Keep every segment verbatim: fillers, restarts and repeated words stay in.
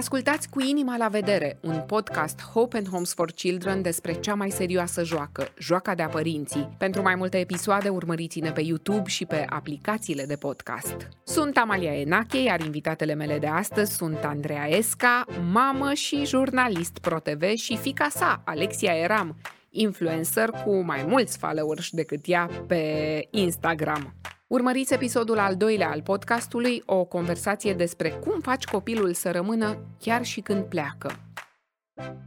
Ascultați Cu inima la vedere, un podcast Hope and Homes for Children despre cea mai serioasă joacă, joaca de-a părinții. Pentru mai multe episoade, urmăriți-ne pe YouTube și pe aplicațiile de podcast. Sunt Amalia Enache, iar invitatele mele de astăzi sunt Andreea Esca, mamă și jurnalist ProTV, și fiica sa, Alexia Eram, influencer cu mai mulți followers decât ea pe Instagram. Urmăriți episodul al doilea al podcastului, o conversație despre cum faci copilul să rămână chiar și când pleacă.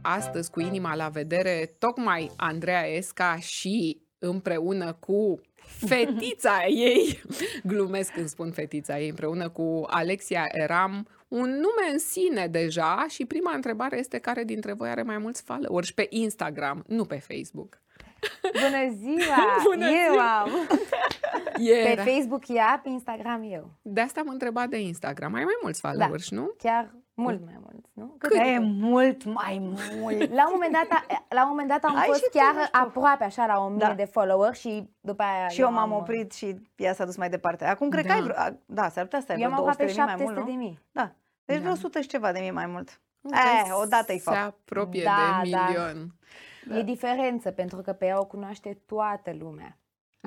Astăzi, Cu inima la vedere, tocmai Andreea Esca și împreună cu fetița ei, glumesc când spun fetița ei, împreună cu Alexia Eram, un nume în sine deja, și prima întrebare este care dintre voi are mai mulți followers pe Instagram, nu pe Facebook. Bună ziua! Bună eu ziua. Am! Era. Pe Facebook ea, pe Instagram eu. De asta am întrebat de Instagram. Ai mai mulți followers, da, nu? Chiar mult mai mulți, nu? Cât? E mult mai mult. La un moment dat, la un moment dat am Ai fost chiar aproape așa la o mie da. de followers și după aia... Și eu m-am oprit și ea s-a dus mai departe. Acum cred da. că ai vreo... Da, s-ar putea să ai vreo două sute de mii mai mult, nu? De mii. Da, deci da. vreo o sută și ceva de mii mai mult. Eh, odată îi fac. Se apropie da, de milion. Da. E diferență, pentru că pe ea o cunoaște toată lumea.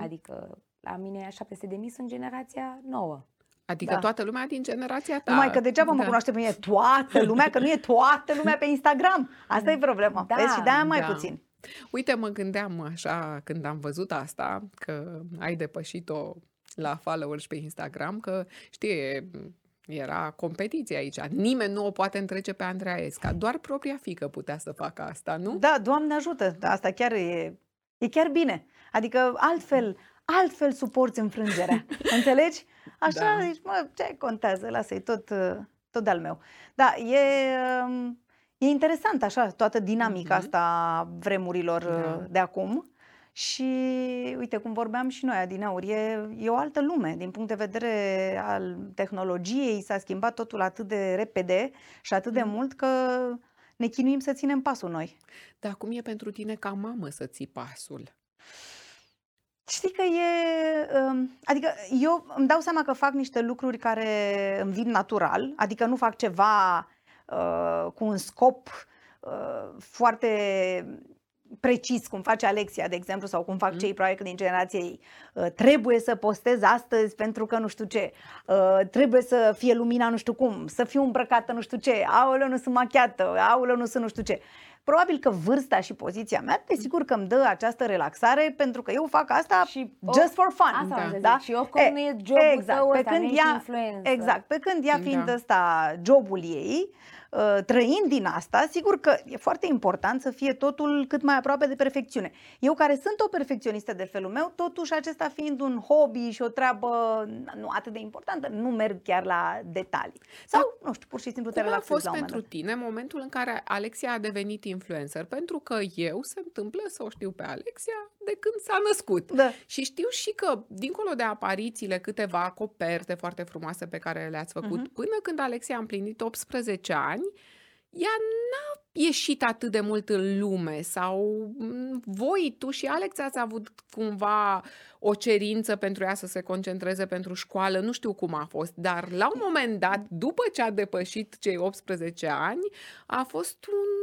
Adică... La mine șapte sute de mii sunt generația nouă. Adică da. toată lumea din generația ta. Numai că degeaba da. mă cunoaște pe mine toată lumea, că nu e toată lumea pe Instagram. Asta e problema. Da. Vezi, și de-aia mai da. puțin. Uite, mă gândeam așa când am văzut asta, că ai depășit-o la followers pe Instagram, că știi, era competiție aici. Nimeni nu o poate întrece pe Andreea Esca. Doar propria fiică putea să facă asta, nu? Da, Doamne ajută. Asta chiar e, e chiar bine. Adică altfel... Altfel suporți înfrângerea, înțelegi? Așa da. zici, mă, ce contează, lasă-i tot, tot de-al meu. Da, e, e interesant așa toată dinamica mm-hmm. asta vremurilor da. de acum. Și uite, cum vorbeam și noi adineauri, e, e o altă lume din punct de vedere al tehnologiei. S-a schimbat totul atât de repede și atât de mm. mult că... ne chinuim să ținem pasul noi. Dar cum e pentru tine ca mamă să ții pasul? Știi că e, adică eu îmi dau seama că fac niște lucruri care îmi vin natural, adică nu fac ceva uh, cu un scop uh, foarte precis, cum face Alexia, de exemplu, sau cum fac mm. cei probabil din generația ei. Uh, trebuie să postez astăzi pentru că nu știu ce, uh, trebuie să fie lumina nu știu cum, să fiu îmbrăcată nu știu ce, aoleu nu sunt machiată, aoleu nu sunt nu știu ce. Probabil că vârsta și poziția mea, desigur că îmi dă această relaxare, pentru că eu fac asta și just for fun. Da. Da? Și oricum e, nu e jobul exact, tău, pe ăsta, când ea, exact, pe când ea fiind da. ăsta jobul ei, trăind din asta, sigur că e foarte important să fie totul cât mai aproape de perfecțiune. Eu, care sunt o perfecționistă de felul meu, totuși acesta fiind un hobby și o treabă nu atât de importantă, nu merg chiar la detalii. Sau, da, nu știu, pur și simplu te relaxezi la un moment. Cum a fost pentru tine momentul în care Alexia a devenit influencer? Pentru că eu se întâmplă să o știu pe Alexia de când s-a născut. Da. Și știu și că, dincolo de aparițiile, câteva coperte foarte frumoase pe care le-ați făcut, uh-huh. până când Alexia a împlinit optsprezece ani, ea n-a ieșit atât de mult în lume, sau voi, tu și Alex, ați avut cumva o cerință pentru ea să se concentreze pentru școală, nu știu cum a fost, dar la un moment dat, după ce a depășit cei optsprezece ani, a fost un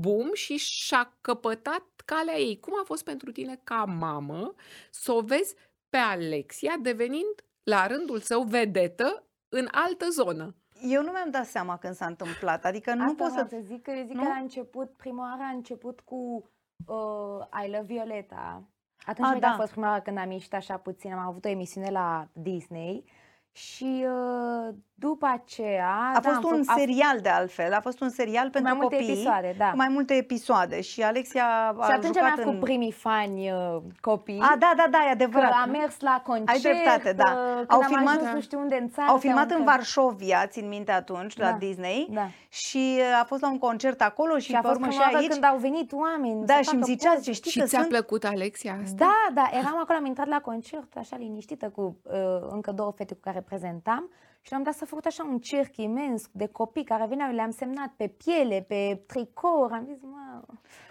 boom și și-a căpătat calea ei. Cum a fost pentru tine ca mamă să o vezi pe Alexia devenind la rândul său vedetă în altă zonă? Eu nu mi-am dat seama când s-a întâmplat, adică nu Asta pot să... să zic că eu zic nu? că la început, prima oară a început cu uh, I Love Violeta. Atunci a, da. a fost prima oară când am ieșit așa puțin, am avut o emisiune la Disney și uh, după aceea... A da, fost un făcut, serial a... de altfel, a fost un serial pentru mai copii, episoade, da. cu mai multe episoade, și Alexia a jucat în... Și atunci am avut primii fani uh, copii. A, da, da, da, e adevărat. Că a mers la concert. Ai dreptate, da. Au filmat, ajuns, da. nu știu unde, în țară. Au filmat în Varșovia, țin minte atunci, da. la Disney, da. și a fost la un concert acolo și, și a fost prima oară când au venit oameni. Da, și îmi zicea, ce știi și că ți-a sunt... plăcut Alexia asta? Da, da, eram acolo, am intrat la concert, așa liniștită, cu uh, încă două fete cu care prezentam. Și am dat să făcut așa un cerc imens de copii care veneau, le-am semnat pe piele, pe tricouri, am zis, mă...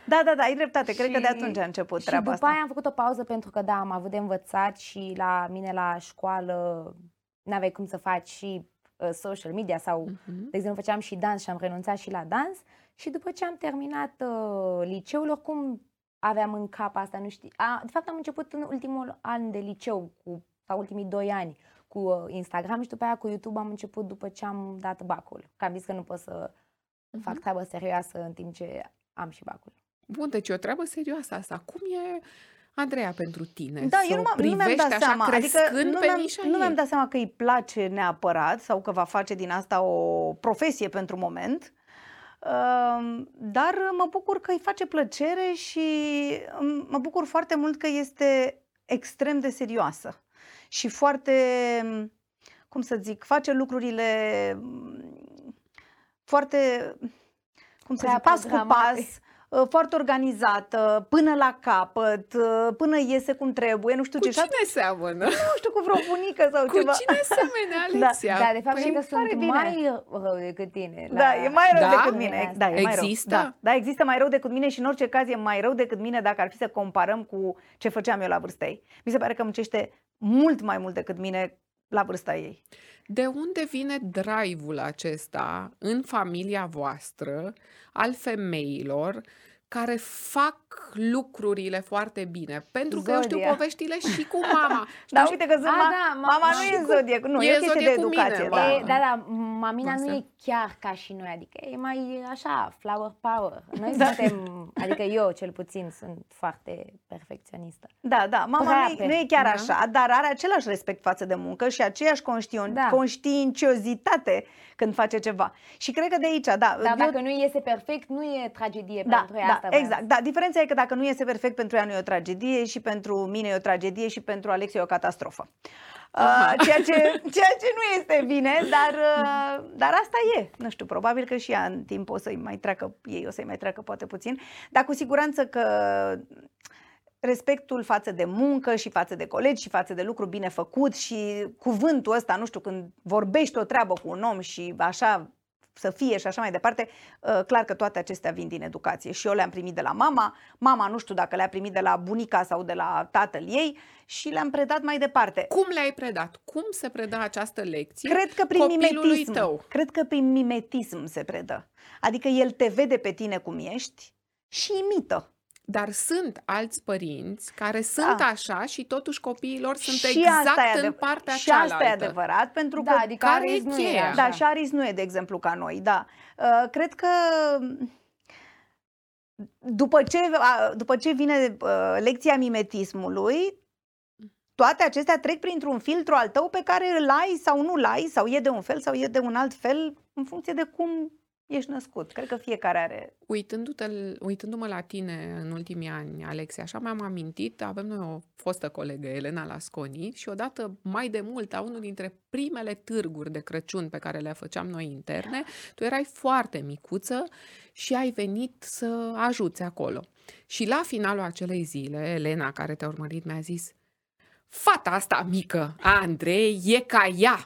Da, da, da, ai dreptate, și... cred că de atunci a început treaba asta. Și după aia am făcut o pauză pentru că, da, am avut de învățat și la mine la școală n-aveai cum să faci și social media sau, uh-huh. de exemplu, făceam și dans și am renunțat și la dans. Și după ce am terminat uh, liceul, oricum aveam în cap asta, nu știu. A, de fapt am început în ultimul an de liceu cu, sau ultimii doi ani cu uh, Instagram și după aia cu YouTube am început după ce am dat bacul. Că am zis că nu pot să uh-huh. fac treabă serioasă în timp ce am și bacul. Bun, deci o treabă serioasă asta. Cum e, Andreea, pentru tine? Da, eu nu, nu mi-am dat seama, adică nu mi-am, nu mi-am dat seama că îi place neapărat sau că va face din asta o profesie pentru moment, dar mă bucur că îi face plăcere și mă bucur foarte mult că este extrem de serioasă și foarte, cum să zic, face lucrurile foarte, cum să zic, pas cu pas, foarte organizată, până la capăt, până iese cum trebuie, nu știu cu ce. Cu cine seamănă? Nu știu, cu vreo bunică sau cu ceva. Cu cine seamănă, Alexia? Da, da, de fapt, păi că sunt bine. Mai rău decât tine. Da, e mai rău da? decât mine. Da, e există? Mai rău. Da. Da, există mai rău decât mine și în orice caz e mai rău decât mine dacă ar fi să comparăm cu ce făceam eu la vârsta ei. Mi se pare că muncește mult mai mult decât mine la vârsta ei. De unde vine drive-ul acesta în familia voastră al femeilor care fac lucrurile foarte bine? Pentru că Zodia. Eu știu poveștile și cu mama. Dar uite că zâma, a, da, mama, mama nu e zodiac, nu, e, e chestie de educație. Mine, da. E, da, da, mamina asta. Nu e chiar ca și noi, adică e mai așa, flower power. Noi da. suntem, adică eu cel puțin sunt foarte perfecționistă. Da, da, mama nu e, nu e chiar da. așa, dar are același respect față de muncă și aceeași conștien, da. conștiinciozitate când face ceva. Și cred că de aici, da. Dar eu... dacă nu iese perfect, nu e tragedie da, pentru ea. Da. Da, exact, da, diferența e că dacă nu iese perfect pentru ea nu e o tragedie și pentru mine e o tragedie și pentru Alexia e o catastrofă. Uh, ceea, ce, ceea ce nu este bine, dar, uh, dar asta e. Nu știu, probabil că și ea în timp o să-i mai treacă, ei o să-i mai treacă poate puțin, dar cu siguranță că respectul față de muncă și față de colegi și față de lucru bine făcut și cuvântul ăsta, nu știu, când vorbești o treabă cu un om și așa... să fie și așa mai departe, clar că toate acestea vin din educație și eu le-am primit de la mama, mama nu știu dacă le-a primit de la bunica sau de la tatăl ei și le-am predat mai departe. Cum le-ai predat? Cum se preda această lecție copilului tău? Cred că prin mimetism, tău. Cred că prin mimetism se predă, adică el te vede pe tine cum ești și imită. Dar sunt alți părinți care sunt da. așa și totuși copiilor sunt și exact adevăr- în partea și cealaltă. Și asta e adevărat, pentru da, că adică care e cheia? Da, și Aris nu e, de exemplu, ca noi. Da. Uh, cred că după ce, uh, după ce vine uh, lecția mimetismului, toate acestea trec printr-un filtru al tău pe care îl ai sau nu-l ai, sau e de un fel sau e de un alt fel, în funcție de cum... ești născut. Cred că fiecare are... Uitându-te, uitându-mă la tine în ultimii ani, Alexia, așa mi-am amintit, avem noi o fostă colegă, Elena Lasconi, și odată mai de mult, a unul dintre primele târguri de Crăciun pe care le făceam noi interne, tu erai foarte micuță și ai venit să ajuți acolo. Și la finalul acelei zile, Elena, care te-a urmărit, mi-a zis: fata asta mică, Andrei, e ca ea!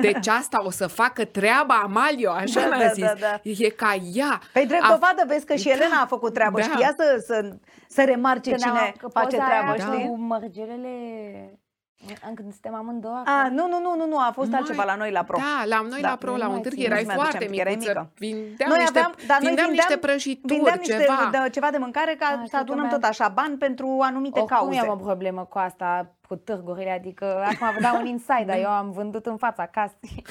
Deci asta o să facă treaba Amalio, așa da, mi-a zis. Da, da. E ca ea. Păi drept dovadă, vezi că și Elena da, a făcut treabă, da. știa să, să, să remarce când cine face treabă. Da. Cu mărgelele, când suntem amândouă. A, nu, nu, nu, nu, nu, a fost mai, altceva la noi la Pro. Da, la noi da, la Pro, la un târg, erai foarte micuță, vindeam niște, aveam, da, vindeam niște prăjituri, vindeam niște, ceva. ceva de mâncare ca a, să adunăm tot așa bani pentru anumite cauze. Oricum eu am o problemă cu asta. Cu târgurile, adică acum vă dau un insight, dar eu am vândut în fața casei.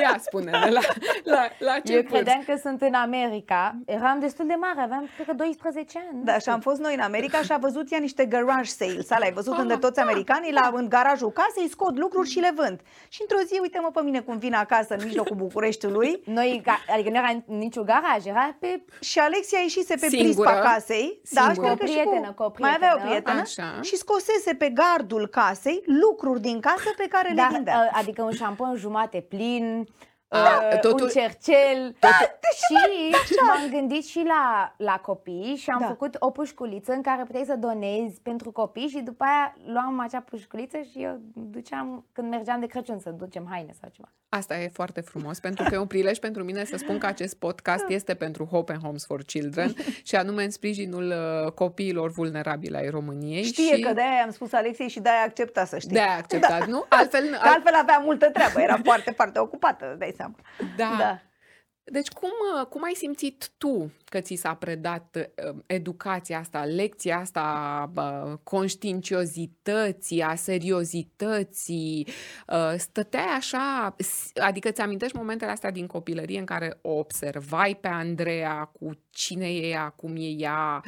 Ia, spune-ne, la, la, la ce Eu pânz? credeam că sunt în America, eram destul de mare, aveam cred că doisprezece ani. Da, și am fost noi în America și a văzut ea niște garage sales, alea ai văzut ah, unde toți americanii la, în garajul casei scot lucruri și le vând. Și într-o zi, uite-mă pe mine cum vin acasă în mijlocul Bucureștiului. Noi, adică nu era niciun garaj, era pe... Și Alexia ieșise pe singură, prispa casei, da, și cred că și cu... mai avea o prietenă așa. Și scosese pe gard casei, lucruri din casă pe care da, le vindea. Adică un șampon jumate plin, Uh, totul, un cercel tot... Și m-am gândit și la, la copii și am da. făcut o pușculiță în care puteai să donezi pentru copii. Și după aia luam acea pușculiță și eu duceam, când mergeam de Crăciun, să ducem haine sau ceva. Asta e foarte frumos, pentru că e un prilej pentru mine să spun că acest podcast este pentru Hope and Homes for Children și anume în sprijinul copiilor vulnerabili ai României. Știe și... că de-aia am spus Alexei și de-aia accepta, să știi. De-aia acceptat, da. Nu? Altfel, al... altfel avea multă treabă, era foarte, foarte ocupată, dai seama. Da. da. Deci cum, cum ai simțit tu că ți s-a predat educația asta, lecția asta a conștiinciozității, a seriozității? Stăteai așa, adică ți amintești momentele astea din copilărie în care o observai pe Andreea cu cine e ea, cum e ea?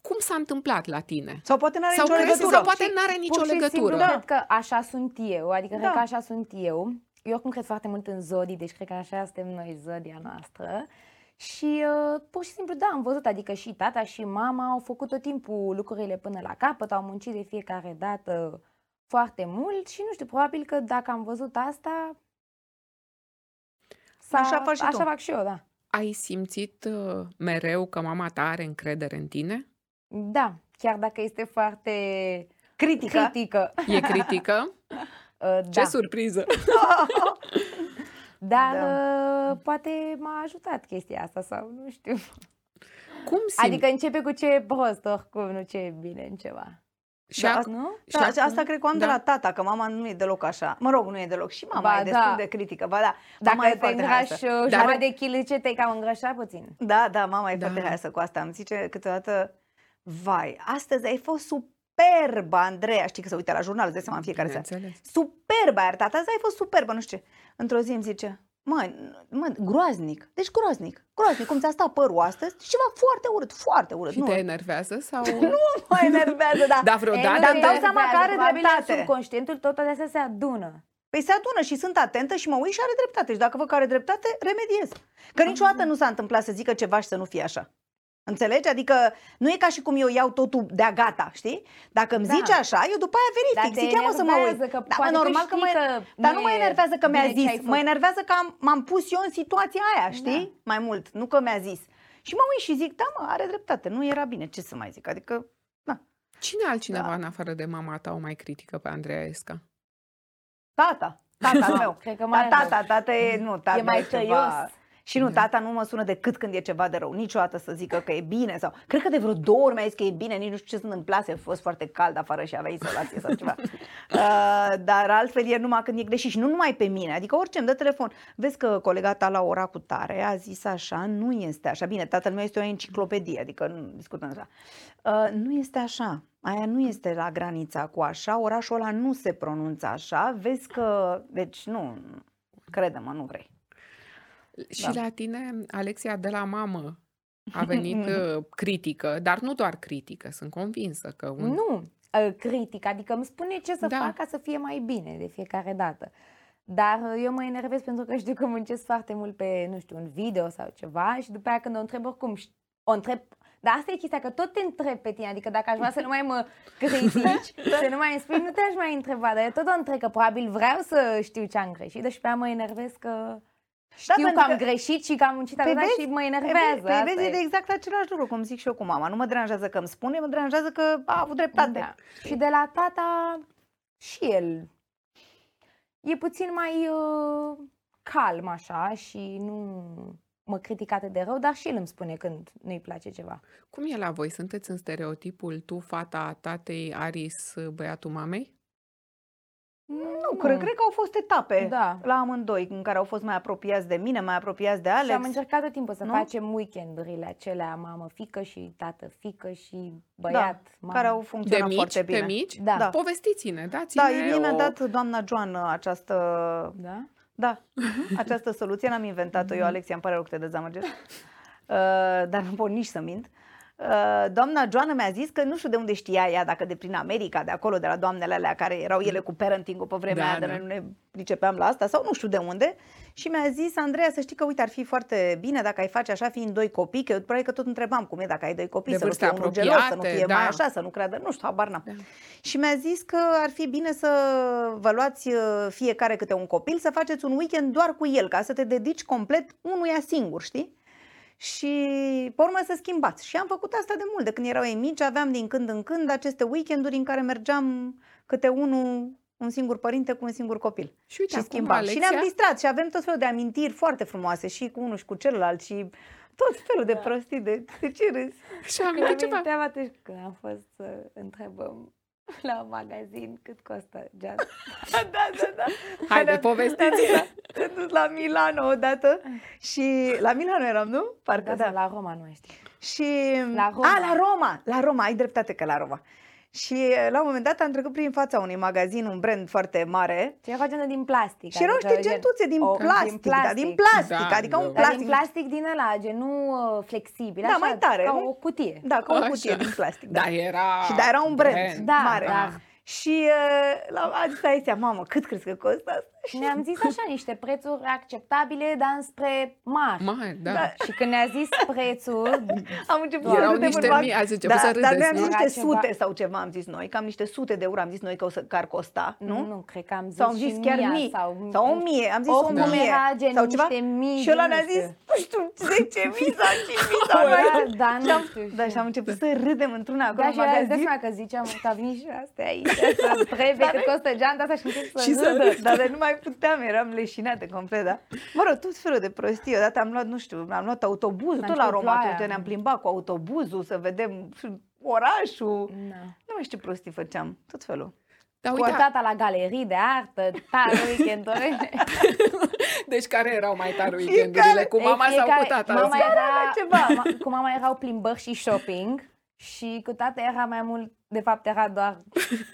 Cum s-a întâmplat la tine? Sau poate n-are sau nicio legătură. Sau poate n-are nicio legătură. Cred că așa sunt eu, adică da. cred că așa sunt eu. Eu oricum cred foarte mult în zodii, deci cred că așa suntem noi, zodia noastră. Și uh, pur și simplu, da, am văzut, adică și tata și mama au făcut tot timpul lucrurile până la capăt, au muncit de fiecare dată foarte mult și nu știu, probabil că dacă am văzut asta, așa fac și, așa fac și eu, da. Ai simțit uh, mereu că mama ta are încredere în tine? Da, chiar dacă este foarte critică. critică. E critică? Uh, Ce da. surpriză! Dar da. uh, poate m-a ajutat chestia asta sau nu știu. Cum simți? Adică începe cu ce e prost, oricum nu ce e bine în ceva. Și da, acum, nu? Și da, acum, asta cred că am da. de la tata, că mama nu e deloc așa. Mă rog, nu e deloc. Și mama ba, e destul da. de critică. Ba, da. Dacă te îngrași jumătate de kil, ce te-ai cam îngrășat puțin. Da, da, mama e da. foarte haioasă cu asta. Îmi zice câteodată, vai, astăzi ai fost super. Superba, Andreea, știi că se uită la jurnal, îți dai seama în fiecare seară. Superba, iar tata, azi ai fost superbă, nu știu ce. Într-o zi îmi zice, măi, mă, groaznic, deci groaznic, groaznic, cum ți-a stat părul astăzi, ceva foarte urât, foarte urât. Și nu. Te enervează sau? Nu mă enervează, da. Da, vreodată. Dar îmi dau seama că are dreptate. Subconștientul, toate astea se adună. Păi se adună și sunt atentă și mă uit și are dreptate. Și dacă văd că are dreptate, remediez. Că niciodată nu s-a întâmplat să zică ceva și să nu fie așa. Înțelegi? Adică nu e ca și cum eu iau totul de-a gata, știi? Dacă îmi da. zice așa, eu după aia verific. Ziceam o să mă uit. Da, mă, normal că, că mă, dar nu mă enervează că mi-a zis. Mă enervează că am, m-am pus eu în situația aia, știi? Da. Mai mult, nu că mi-a zis. Și mă uit și zic, da mă, are dreptate, nu era bine, ce să mai zic? Adică, da. Cine altcineva da. în afară de mama ta o mai critică pe Andreea Esca? Tata. Tata meu. Cred că mai tata, tata e, nu, tata e mai tăios. Și nu, tata nu mă sună decât când e ceva de rău, niciodată să zică că e bine sau... Cred că de vreo două ori mi-a zis că e bine, nici nu știu ce se întâmplase, a fost foarte cald afară și avea izolație sau ceva. Uh, dar altfel e numai când e greșit și nu numai pe mine, adică orice îmi dă telefon. Vezi că colega ta la ora cu tare a zis așa, nu este așa. Bine, tatăl meu este o enciclopedie, adică nu discutăm așa. Uh, nu este așa. Aia nu este la granița cu așa, orașul ăla nu se pronunță așa, vezi că... Deci nu, crede-mă, nu vrei. Și da. la tine, Alexia, de la mamă a venit critică, dar nu doar critică, sunt convinsă că... Un... Nu, critică, adică îmi spune ce să da. fac ca să fie mai bine de fiecare dată. Dar eu mă enervez pentru că știu că muncesc foarte mult pe, nu știu, un video sau ceva și după aia când o întreb oricum, o întreb... Dar asta e chestia, că tot te întreb pe tine, adică dacă aș vrea să nu mai mă critici, să nu mai îmi spui, nu te-aș mai întreba, dar eu tot o întreb, că probabil vreau să știu ce am greșit, dar și pe aia mă enervez că... Știu da, că am că greșit și că am muncit atâta și mă enervează. Pe vezi, e de exact același lucru, cum zic și eu cu mama. Nu mă deranjează că îmi spune, mă deranjează că a avut dreptate. Da. Și de la tata și el e puțin mai uh, calm așa și nu mă critică atât de rău, dar și el îmi spune când nu-i place ceva. Cum e la voi? Sunteți în stereotipul tu, fata tatei, Aris, băiatul mamei? Nu, nu. Cred, cred că au fost etape da. la amândoi în care au fost mai apropiați de mine, mai apropiați de Alex. Și am încercat tot timpul să nu? facem weekendurile acelea mamă-fică și tată-fică și băiat da, care au funcționat de mici, foarte bine. De mici? Da. Da. Povestiți-ne, dați-ne Da, mie mi-a o... dat doamna Joană această... Da? Da, această soluție n-am inventat-o eu, Alexia, îmi pare rău că te dezamăgesc, uh, dar nu pot nici să mint. doamna Joana mi-a zis că nu știu de unde știa ea, dacă de prin America, de acolo, de la doamnele alea care erau ele cu parenting-ul pe vremea da, aia, dar noi nu ne pricepeam la asta sau nu știu de unde. Și mi-a zis, Andreea, să știi că uite, ar fi foarte bine dacă ai face așa fiind doi copii, că eu probabil că tot întrebam cum e dacă ai doi copii, de să nu fie unul gelos, să nu fie da. mai așa, să nu creadă, nu știu, habar n-am. Da. Și mi-a zis că ar fi bine să vă luați fiecare câte un copil, să faceți un weekend doar cu el, ca să te dedici complet unuia singur, știi? Și pe urmă să schimbați. Și am făcut asta de mult, de când erau ei mici, aveam din când în când aceste weekenduri în care mergeam câte unul, un singur părinte cu un singur copil. Și, uite, și schimbam. Alexia... Și ne-am distrat și avem tot felul de amintiri foarte frumoase și cu unul și cu celălalt și tot felul de prostii de, de ce râzi. Și am amintit ceva. Atunci când am fost să întrebăm la magazin cât costă geam. Da, da, da, da. Haide, povestiți. Te duci la Milano odată și la Milano eram, nu? Parcă da, da. La Roma, nu știu. Și la Roma. A, la Roma, la Roma, ai dreptate că la Roma. Și la un moment dat am trecut prin fața unui magazin, un brand foarte mare. Și era din plastic. Și erau niște gentuțe din, o, plastic, din plastic, da, din plastic, da, adică da. un plastic. Din plastic din ăla, genul flexibil, da, așa, mai tare, ca o cutie. Da, ca o cutie așa. din plastic. Da, da era. Și da, era un brand, brand. Da, mare. Da. Și uh, la stai seama, mamă, cât crezi că costă asta? Și ne-am zis așa niște prețuri acceptabile, dar spre mari. Mari, da. da. Și când ne-a zis prețuri, am început să râdem niște mii, azi început să râdem. Dar noi am zis niște sute sau ceva, am zis noi, cam niște sute de euro, am zis noi că o să ar costa, nu? Nu, nu cred că am zis, sau am zis chiar mii sau sau o mie, am zis o mie sau ceva. Și ăla ne-a zis, nu știu, zece mii sau cinci mii sau mai. Da, nu știu. Da, și am început să râdem într-una acolo în magazin. Da, și era că ziceam că a venit și astea aici. Să trebuie că costă geanta asta și încep să râdă. Dar nu mai puteam, eram leșinată complet, da? Mă rog, tot felul de prostii. Odată am luat, nu știu, am luat autobuzul, tot la Roma, atunci ne-am plimbat cu autobuzul să vedem orașul. No. Nu mai știu ce prostii făceam, tot felul. Da, cu tata la galerii de artă, tare weekend-urile. Deci care erau mai tare weekend-urile? Cu mama e, sau care, cu tata? Mama era, ceva. Ma, cu mama erau plimbări și shopping. Și cu toate era mai mult, de fapt era doar,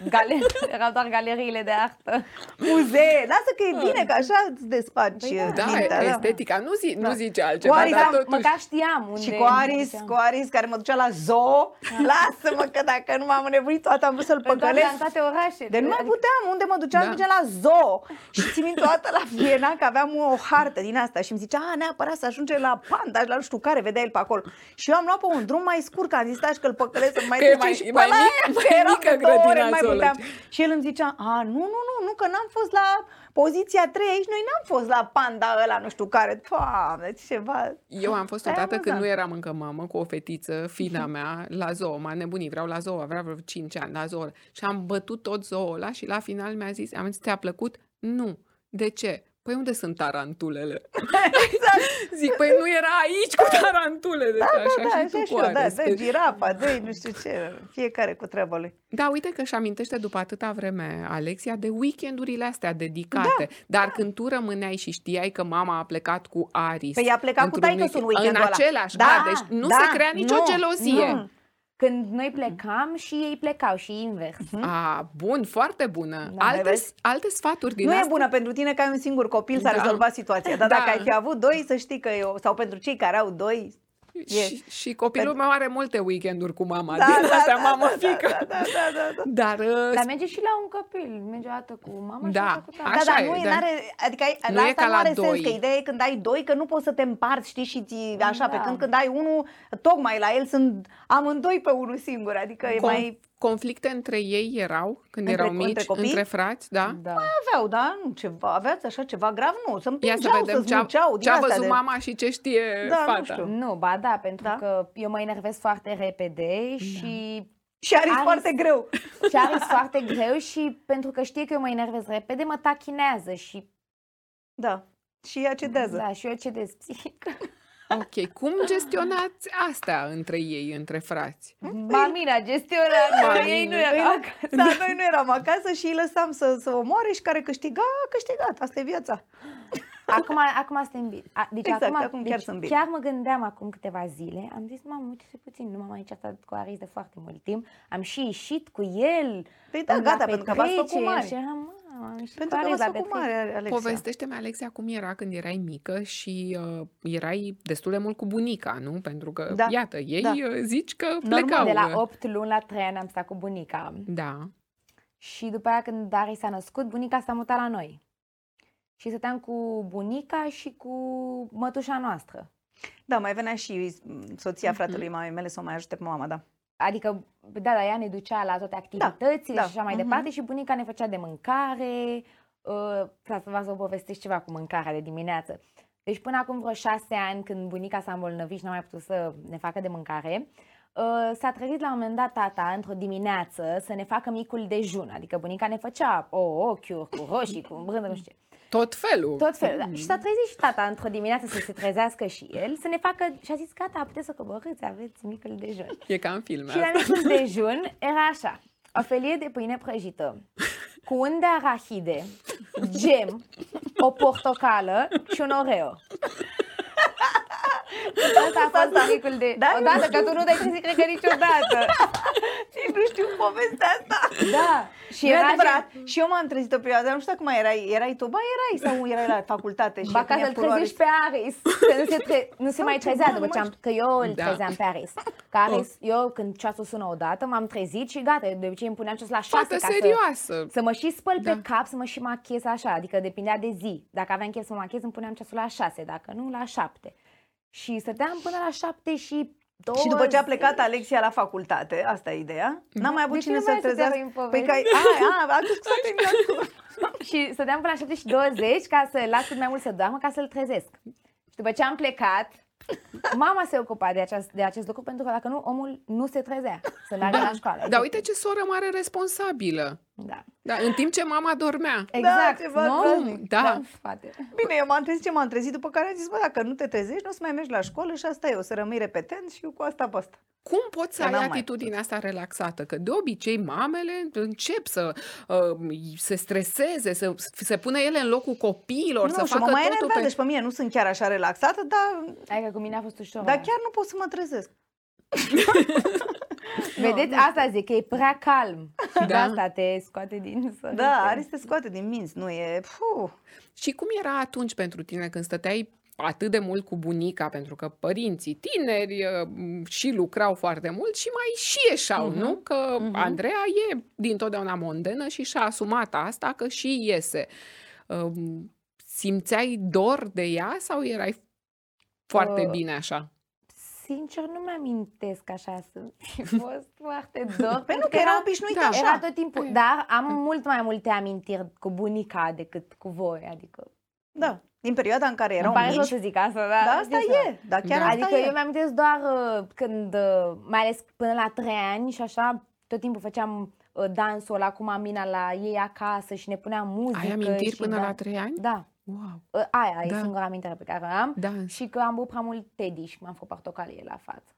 galer- era doar galeriile de artă. Muzee, lasă că e bine că așa îți desfaci. Păi da, mintea, da, estetica, nu, zi, da. nu zice altceva. Cu Aris, dar totuși... măcar știam unde. Și cu Aris, cu Aris care mă ducea la zoo, lasă-mă că dacă nu m-am înnebunit toată am vrut să-l păcălesc. În toate orașele. Deci nu mă puteam, unde mă duceam, da. Mă ducea la zoo. Și țin minte toată la Viena că aveam o hartă din asta și îmi zicea, a, neapărat să ajunge la Panda, la nu știu care, vedea el pe acolo. Și eu am luat pe un drum mai scurt, că am zis, tași că-l păcălesc, mai ducem mai Mică, și el îmi zicea, a, nu, nu, nu, nu, că n-am fost la poziția trei aici, noi n-am fost la Panda ăla, nu știu care, Doamne, ceva. Eu am fost odată când nu eram încă mamă, cu o fetiță, fina mea, la zoo, m-a nebunit, vreau la zoo, vreau vreo cinci ani la zoo. Și am bătut tot zoo ăla și la final mi-a zis, am zis, ți-a plăcut? Nu. De ce? Păi unde sunt tarantulele? Exact. Zic, păi nu era aici cu tarantulele. Da, așa, da, da, și așa, așa, da, dă girapa, dă nu știu ce, fiecare cu treaba lui. Da, uite că își amintește după atâta vreme, Alexia, de weekendurile astea dedicate. Da, Dar da. când tu rămâneai și știai că mama a plecat cu Aris. Păi a plecat cu taică-sul în weekendul ăla. În același, da, da, deci nu da, se crea nicio nu, gelozie. Nu. Când noi plecam și ei plecau și invers. A, bun, foarte bună. Da, alte, alte sfaturi din nu asta. Nu e bună pentru tine că ai un singur copil s-a da. rezolvat situația. Dar da. dacă ai fi avut doi, să știi că eu, sau pentru cei care au doi. Yes. Și, și copilul pentru... meu are multe weekenduri cu mama. Da, din astea, da, mamă, da, fică. Da, da, da, da, da. Dar, uh... dar merge și la un copil. Merge o dată cu mama da, și cu tata. Da, dar nu e, dar... N-are, adică nu la e asta nu are doi. Sens. Că ideea e când ai doi, că nu poți să te împarți, știi, și ți, așa, da. pe când când ai unul, tocmai la el sunt amândoi pe unul singur. Adică Com- e mai... Conflicte între ei erau când între, erau mici, între, copii? Între frați, da? da? Mai aveau, da? Nu ceva, aveați așa ceva grav? Nu, se împingeau, se zmuceau. Ce-a văzut de... mama și ce știe da, fata. Nu, știu. nu, ba da, pentru da? că eu mă enervez foarte repede și... Da. Și Aris foarte greu. Și Aris foarte greu și pentru că știe că eu mă enervez repede, mă tachinează și... Da, și ea cedează. Da, și eu cedez psihic. Ok, cum gestionați asta între ei, între frați? Mamina gestionat, ei nu erau acasă. Da, noi nu eram acasă și îi lăsam să, să omoare și care câștiga, câștigat, asta e viața. Acum, acum suntem bine. Deci, exact, acum, acum chiar deci, sunt bine. Chiar mă gândeam acum câteva zile, am zis, mamă, uite-se puțin, nu m-am mai certat cu Aris de foarte mult timp, am și ieșit cu el. Păi da, gata, pentru că v-ați făcut mari. Pentru că s-a făcut mare, Alexia. Povestește-mi, Alexia, cum era când erai mică și uh, erai destul de mult cu bunica, nu? Pentru că, da, iată, ei da. zici că plecau. Normal, de la opt luni la trei ani am stat cu bunica. Da. Și după aia, când Dari s-a născut, bunica s-a mutat la noi. Și stăteam cu bunica și cu mătușa noastră. Da, mai venea și soția fratelui mamei mele să o mai ajute pe mama, da. Adică, da, da, ea ne ducea la toate activitățile, da, da, și așa mai uh-huh. departe, și bunica ne făcea de mâncare. Uh, să vă povestesc ceva cu mâncarea de dimineață. Deci până acum vreo șase ani, când bunica s-a îmbolnăvit și n-a mai putut să ne facă de mâncare, uh, s-a trezit la un moment dat tata, într-o dimineață, să ne facă micul dejun. Adică bunica ne făcea ouă, ochiuri cu roșii, cu brânză, nu știu ce. Tot felul. Tot felul, da. Și s-a trezit și tata într-o dimineață să se trezească și el, să ne facă, și a zis, gata, puteți să coborâți, aveți micul dejun. E ca în filme. Și la micul dejun era așa, o felie de pâine prăjită, cu unt de arahide, gem, o portocală și un oreo. Asta a fost micul de... Da, odată, că tu nu te-ai trezit, cred că niciodată. Nu știu povestea asta. Da. Și era adevărat. Gen... Și eu m-am trezit o perioadă, nu știu cum erai, erai tu, ba erai sau erai la facultate. Ba ca să-l trezești pe Aris, că nu se, tre... nu se mai trezea după ce am... Că eu îl da. trezeam pe Aris. Că Aris, eu când ceasul sună odată, m-am trezit și gata, de obicei îmi puneam ceas la șase. Fată serioasă. Să, să mă și spăl da. pe cap, să mă și machiez așa, adică depindea de zi. Dacă aveam chef să mă machiez, îmi puneam ceasul la șase, dacă nu, la șapte. Și stăteam până la șapte și două. Și după ce a plecat Alexia la facultate, asta e ideea, n-am mai avut de cine să-l trezească. Păi că ai, a, a, a dus să terminat. Și stăteam până la șapte și douăzeci ca să las cât mai mult să doarmă, ca să-l trezesc. Și după ce am plecat, mama se ocupa de acest, de acest lucru, pentru că dacă nu, omul nu se trezea să meargă da. la școală. Dar uite ce soră mare responsabilă. Da. Da, în timp ce mama dormea. Exact. Da, no? da. da Bine, eu m-am trezit ce m-am trezit, după care am zis, bă, dacă nu te trezești, nu o să mai mergi la școală și asta e, o să rămâi repetent și cu asta pe asta. Cum poți să ai atitudinea asta relaxată? Că de obicei mamele încep să uh, se streseze, să se pune ele în locul copiilor, nu, să facă totul. Enervat, pe... Deci pe mine nu sunt chiar așa relaxată, dar... Hai că cu mine a fost ușor. Dar chiar nu pot să mă trezesc. Vedeți, nu, asta zic, că e prea calm. Da. De asta te scoate din... Da, Aris te scoate din minți, nu e... Puh. Și cum era atunci pentru tine când stăteai atât de mult cu bunica, pentru că părinții tineri și lucrau foarte mult și mai și ieșau, uh-huh. nu? Că uh-huh. Andreea e dintotdeauna mondenă și și-a asumat asta, că și iese. Simțeai dor de ea sau erai foarte uh. bine așa? Sincer, nu mi-amintesc așa să fi fost foarte dor. Pentru că era obișnuită da, așa. Era tot timpul, dar am mult mai multe amintiri cu bunica decât cu voi, adică... Da, din perioada în care erau mici. Îmi pare rău să zic asta, dar... Da, asta e, da, chiar da. Asta adică e. Eu mi-amintesc doar când, mai ales până la trei ani și așa, tot timpul făceam dansul ăla cu mamina la ei acasă și ne puneam muzică. Ai amintiri până da, la trei ani? Da. Wow. Aia e da. singura amintire pe care o am da. Și că am băut prea mult Teddy și mi-am făcut portocalie la față.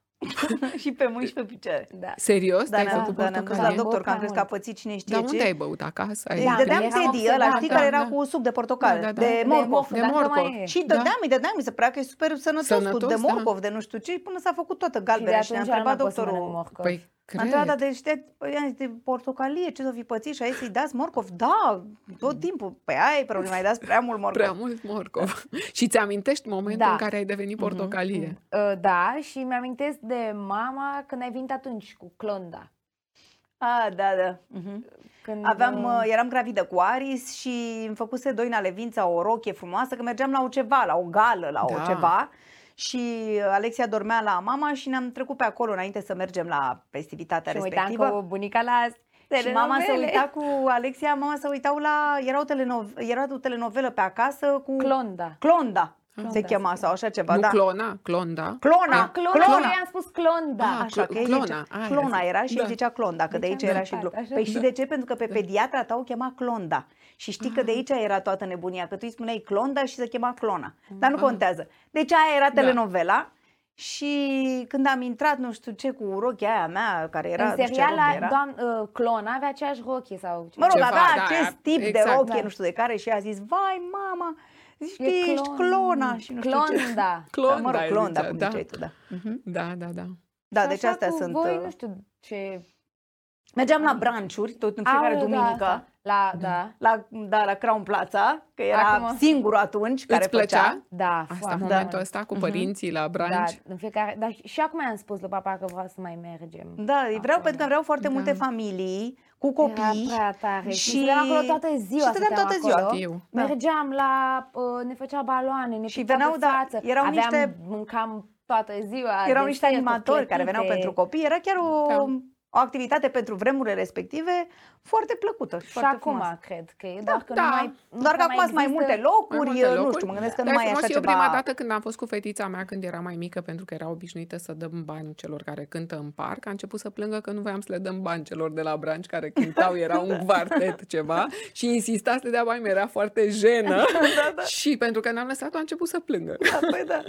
Și pe mâini și pe picioare. Da. Serios? Te-ai da, făcut da, portocalie? Da, la doctor că am crezut că a pățit cine știe ce. Dar unde ai băut? Acasă? Îi dădeam Teddy ăla, știi, care era cu suc de portocale, da, da, da. de morcov. De morcov. Și dădeam, îi dădeam, mi se părea că e super sănătos cu de morcov, de nu știu ce, până s-a făcut toată galbenă și ne-a întrebat doctorul. Păi am întrebat, dar de portocalie, ce s-o fi pățit? Și a zis, îi dați morcov? Da, tot timpul. Păi aia e problema, îi dați prea mult morcov. Prea mult morcov. Și ți-amintești momentul da. în care ai devenit portocalie? Uh-huh. Da, și mi-amintesc de mama când ai venit atunci cu Clonda. Ah, da, da. Uh-huh. Când... Aveam, eram gravidă cu Aris și îmi făcuse Doina Levința o rochie frumoasă, că mergeam la o ceva, la o gală, la da. o ceva. Și Alexia dormea la mama și ne-am trecut pe acolo înainte să mergem la festivitatea și respectivă. Și cu bunica la și mama se uita cu Alexia, mama se uitau la... Era o, teleno- era o telenovelă pe acasă cu... Clonda. Clonda. Clonda se chema se sau așa ceva, nu, da. Clona, Clonda. Clona, Clona. Clona. I-am spus Clonda. A, așa, cl- că Clona. Zicea, Clona, Clona era și da. zicea Clonda, că de aici da, era și Clonda. Păi da. și de ce? Pentru că pe pediatra ta o chema Clonda. Și știi ah. că de aici era toată nebunia, că tu îi spuneai Clonda și se chema Clona. Dar nu ah. contează. Deci aia era telenovela. Și când am intrat, nu știu ce, cu rochia aia mea, care era... În seriala, era. Doamn, uh, Clona avea aceeași rochie sau... Mă rog, avea acest tip de rochie, nu știu de care, și a zis, vai, mama... Zici e că ești Clona și nu știu Clonda. ce. Clonda. Da, mă rog, Clonda, cum da. ziceai tu, da. Da, da, da. Da, deci astea cu sunt... Voi, nu știu ce Mergeam la brunch-uri tot în fiecare duminică. Da. La, da. La, da, la Crown Plaza, că era acum singurul atunci care plăcea. plăcea. Da, asta, în momentul ăsta, cu părinții uh-huh. la brunch. Da, în fiecare, dar și acum i-am spus lui papa că vreau să mai mergem. Da, acolo. Vreau pentru că vreau foarte da. multe familii cu copii. Era prea tare. Și, și stăteam acolo toată ziua. Și stăteam toată ziua. Acolo. Da. Mergeam la, ne făcea baloane, ne puteam pe față. Da, erau aveam, niște... mâncam toată ziua. Erau niște animatori care veneau pentru copii. Era chiar o... o activitate pentru vremurile respective foarte plăcută. Și, și foarte acum frumoasă. Cred că e, doar da, că nu da. mai nu Doar că acum sunt mai multe locuri, mai multe locuri. Nu știu, mă gândesc da. că nu mai e așa ceva. Eu prima dată când am fost cu fetița mea, când era mai mică, pentru că era obișnuită să dăm bani celor care cântă în parc, a început să plângă că nu voiam să le dăm bani celor de la branci care cântau, era un quartet ceva și insista să le dea bani, mi-era foarte jenă da, da. și pentru că n-am lăsat-o a început să plângă. Da, păi da.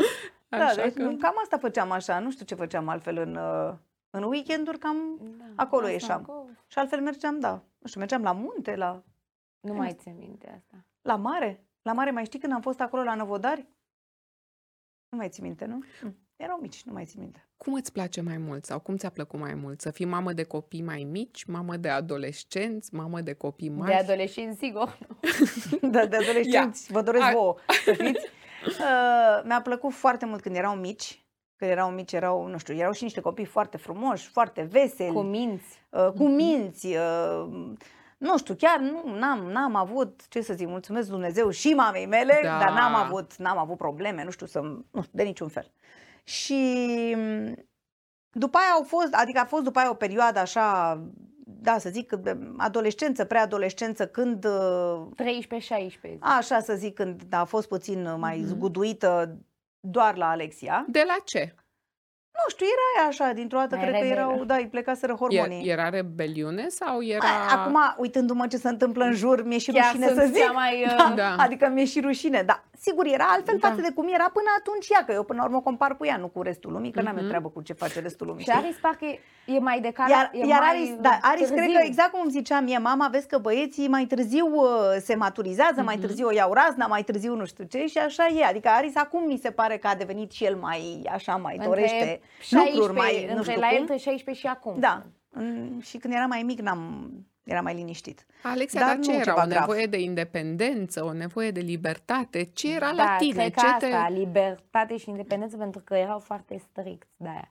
Da, deci că... cam asta făceam așa, nu știu ce făceam altfel în... În weekend-uri cam da, acolo ieșeam. Acolo. Și altfel mergeam, da. Nu știu, mergeam la munte, la... Nu mai țin minte asta. La mare? La mare mai știi când am fost acolo la Năvodari? Nu mai țin minte, nu? Mm. Erau mici, nu mai țin minte. Cum îți place mai mult sau cum ți-a plăcut mai mult? Să fii mamă de copii mai mici, mamă de adolescenți, mamă de copii mari? De adolescenți, sigur. da, de adolescenți. Ia. Vă doresc A- vouă să fiți. Uh, mi-a plăcut foarte mult când erau mici. Când erau mici, erau, nu știu, erau și niște copii foarte frumoși, foarte veseli. Cu minți. Uh, cu minți. Uh, nu știu, chiar nu, n-am, n-am avut, ce să zic, mulțumesc Dumnezeu și mamei mele, da. dar n-am avut, n-am avut probleme, nu știu, să, nu știu, de niciun fel. Și după aia au fost, adică a fost după aia o perioadă așa, da, să zic, adolescență, preadolescență, când... treisprezece șaisprezece. Așa să zic, când a fost puțin mai mm-hmm. zguduită. Doar la Alexia. De la ce? Nu știu, era așa, dintr-o dată, cred rebelă. Că erau, da, îi plecaseră hormonii. Era rebeliune sau era... A, acum, uitându-mă ce se întâmplă în jur, mi-e și Chiar rușine să zic. Mai, da. Da. Adică mi-e și rușine, da. Sigur, era altfel da. față de cum era până atunci ea, că eu până la urmă compar cu ea, nu cu restul lumii, că mm-hmm. n-am eu treabă cu ce face restul lumii. Și Aris parcă e mai de care, iar, e iar mai Aris, da, Aris cred că exact cum ziceam, e mama, vezi că băieții mai târziu se maturizează, mm-hmm. mai târziu o iau razna, mai târziu nu știu ce și așa e. Adică Aris acum mi se pare că a devenit și el mai, așa, mai Între... dorește. șaisprezece, mai, nu știu la cum. El între șaisprezece și acum. Da. În, și când era mai mic, n-am, era mai liniștit. Alexia, dar, dar ce era? O nevoie de independență, o nevoie de libertate? Ce era da, la tine? Ce asta, te... libertate și independență, pentru că erau foarte stricți de aia.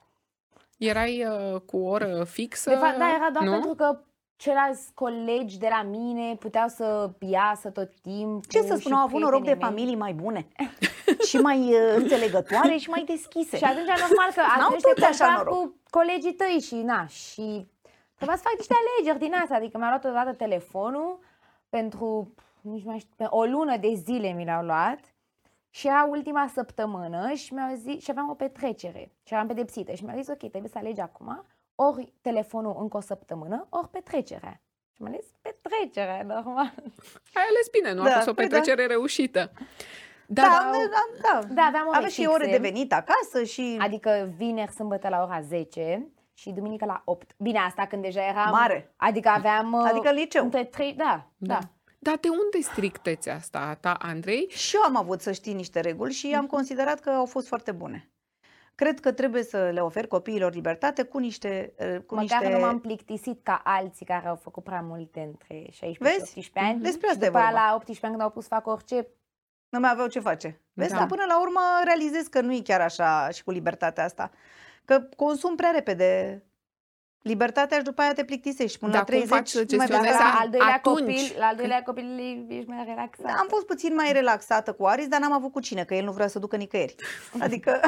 Erai uh, cu o oră fixă? De fapt, da, era doar nu? pentru că ceilalți colegi de la mine puteau să iasă tot timpul. Ce să spun, au avut noroc de familii mai bune și mai înțelegătoare și mai deschise. Și atunci normal că atunci te așa cu colegii tăi și na, și trebuia să fac niște alegeri din asta. Adică mi-a luat odată telefonul pentru nici mai știu, o lună de zile mi l-au luat și a ultima săptămână și mi-au zis și aveam o petrecere și eram pedepsită și mi-au zis ok, trebuie să alegi acum ori telefonul încă o săptămână, ori petrecerea. Și am ales petrecerea, normal. Ai ales bine, nu? Da, a fost o petrecere da. reușită. Da, da, da, da. Da aveam ore fixe. Și ore de venit acasă și... Adică vineri, sâmbătă la ora zece și duminică la opt. Bine, asta când deja eram... Mare. Adică aveam... Adică liceu. Între trei, da, da. da. Dar de unde strictețea asta a ta, Andrei? Și eu am avut, să știi, niște reguli și am considerat că au fost foarte bune. Cred că trebuie să le oferi copiilor libertate cu niște... Cu Măcar niște... nu m-am plictisit ca alții care au făcut prea multe între șaisprezece și optsprezece ani. Despre asta e vorba. După la optsprezece ani când au pus să fac orice... Nu mai aveau ce face. Vezi da. că până la urmă realizez că nu e chiar așa și cu libertatea asta. Că consum prea repede libertatea și după aia te plictisești. Până da, la treizeci, cum faci să gestionezi al doilea copil, la al doilea copil ești mai relaxată. Am fost puțin mai relaxată cu Aris, dar n-am avut cu cine, că el nu vrea să ducă nicăieri. Adică,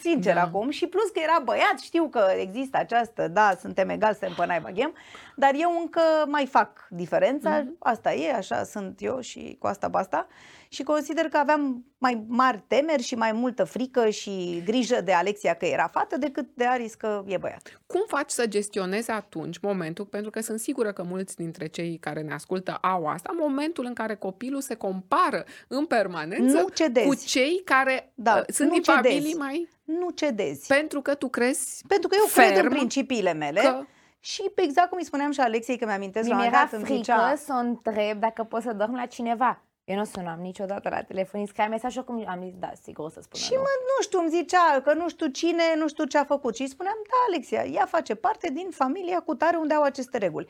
sincer da. acum, și plus că era băiat, știu că există această, da, suntem egal, suntem pe naiba game, dar eu încă mai fac diferența, mm-hmm. asta e, așa sunt eu și cu asta basta. Și consider că aveam mai mari temeri și mai multă frică și grijă de Alexia că era fată decât de Aris că e băiat. Cum faci să gestionezi atunci momentul, pentru că sunt sigură că mulți dintre cei care ne ascultă au asta, momentul în care copilul se compară în permanență cu cei care da, sunt din familii mai... Nu cedezi. Pentru că tu crezi Pentru că eu cred în principiile mele. Că... Și exact cum îi spuneam și Alexiei, că mi-amintesc mi-era frică să o întreb dacă pot să dorm la cineva. Eu nu sunam niciodată la telefon, zic că ai mesaj și acum am zis, da, sigur o să spună. Și nu. Mă, nu știu, îmi zicea că nu știu cine, nu știu ce a făcut și îi spuneam, da, Alexia, ea face parte din familia cu tare unde au aceste reguli.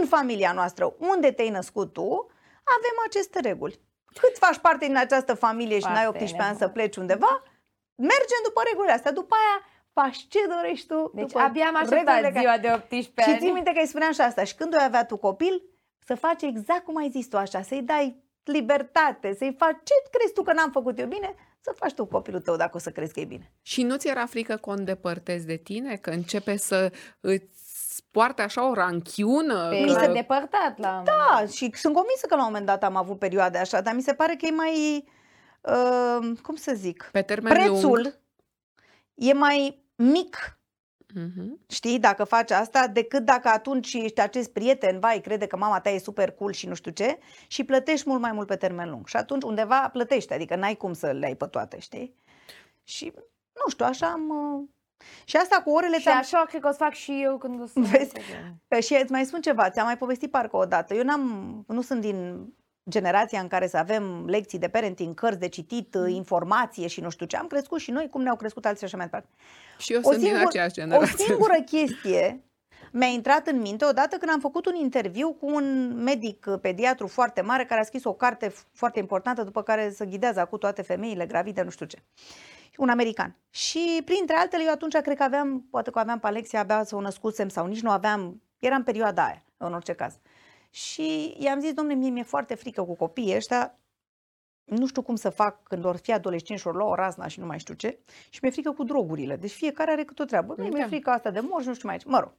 În familia noastră, unde te-ai născut tu, avem aceste reguli. Cât faci parte din această familie parte, și n-ai optsprezece ani să pleci undeva, mergem după regulile astea, după aia faci ce dorești tu. Deci după abia am așteptat ziua de optsprezece ani. Și ții minte că îi spuneam și asta, și când o avea tu copil, să faci exact cum ai zis tu așa, să-i dai libertate, să-i faci ce crezi tu că n-am făcut eu bine, să faci tu copilul tău dacă o să crezi că e bine. Și nu ți era frică că o îndepărtezi de tine, că începe să îți poarte așa o ranchiună? Mi s-a depărtat la... Da, și sunt convinsă că la un moment dat am avut perioade așa, dar mi se pare că e mai, uh, cum să zic, pe termen prețul lung e mai mic. Mm-hmm. Știi, dacă faci asta, decât dacă atunci ești acest prieten, vai, crede că mama ta e super cool și nu știu ce, și plătești mult mai mult pe termen lung. Și atunci undeva plătești, adică n-ai cum să le ai pe toate, știi? Și nu știu, așa am... Și asta cu orele... Și așa cred că o să fac și eu când o să... Vezi? Și îți mai spun ceva, ți-am mai povestit parcă odată. Eu n-am, nu sunt din generația în care să avem lecții de parenting, cărți de citit, informație și nu știu ce. Am crescut și noi cum ne-au crescut alții și așa mai departe. Și eu o sunt singur, din aceeași generație. O singură chestie mi-a intrat în minte odată când am făcut un interviu cu un medic pediatru foarte mare care a scris o carte foarte importantă după care se ghidează cu toate femeile gravide, nu știu ce. Un american. Și printre altele eu atunci cred că aveam, poate că aveam pe Alexia, abia să o născusem sau nici nu aveam, eram perioada aia în orice caz. Și i-am zis, domnule, mie mi-e foarte frică cu copiii ăștia, nu știu cum să fac când or fi adolescenți și or lua o razna și nu mai știu ce, și mi-e frică cu drogurile, deci fiecare are cât o treabă, mie mi-e frică asta de mor și nu știu mai ce, mă rog.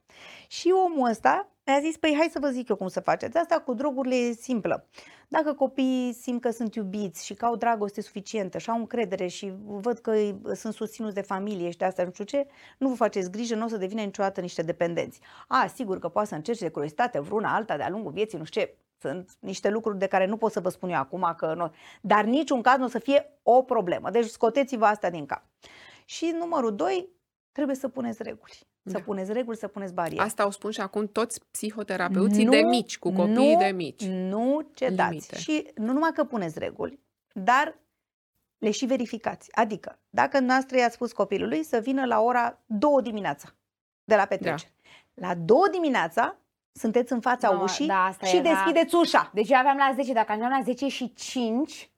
Și omul ăsta mi-a zis, păi hai să vă zic eu cum să faceți, asta cu drogurile e simplă. Dacă copiii simt că sunt iubiți și că au dragoste suficientă și au încredere și văd că sunt susținuți de familie și de asta nu știu ce, nu vă faceți grijă, nu o să devină niciodată niște dependenți. A, sigur că poate să încerci de curiozitate vreuna alta de-a lungul vieții, nu știu ce, sunt niște lucruri de care nu pot să vă spun eu acum, că nu... dar niciun caz nu o să fie o problemă. Deci scoteți-vă asta din cap. Și numărul doi, trebuie să puneți reguli. Să puneți reguli, să puneți bariere. Asta o spun și acum toți psihoterapeuții nu, de mici, cu copiii nu, de mici. Nu cedați. Limite. Și nu numai că puneți reguli, dar le și verificați. Adică, dacă noastră i-ați spus copilului să vină la ora două dimineața de la petrecere. Da. La două dimineața sunteți în fața no, ușii da, și era... deschideți ușa. Deci eu aveam la zece, dacă aveam la zece și cinci...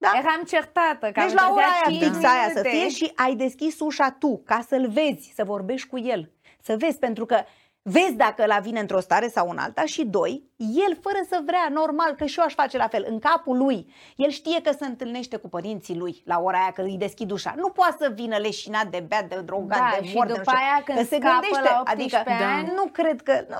Da? Eram certată că deci la ora aia fix aia să fie și ai deschis ușa tu ca să-l vezi, să vorbești cu el, să vezi, pentru că vezi dacă la vine într-o stare sau în alta. Și doi, el fără să vrea, normal că și eu aș face la fel, în capul lui el știe că se întâlnește cu părinții lui la ora aia că îi deschid ușa, nu poate să vină leșinat de beat, de drogat, da, de mort, după aia când că se gândește la optsprezece adică, ani, nu cred că... Nu,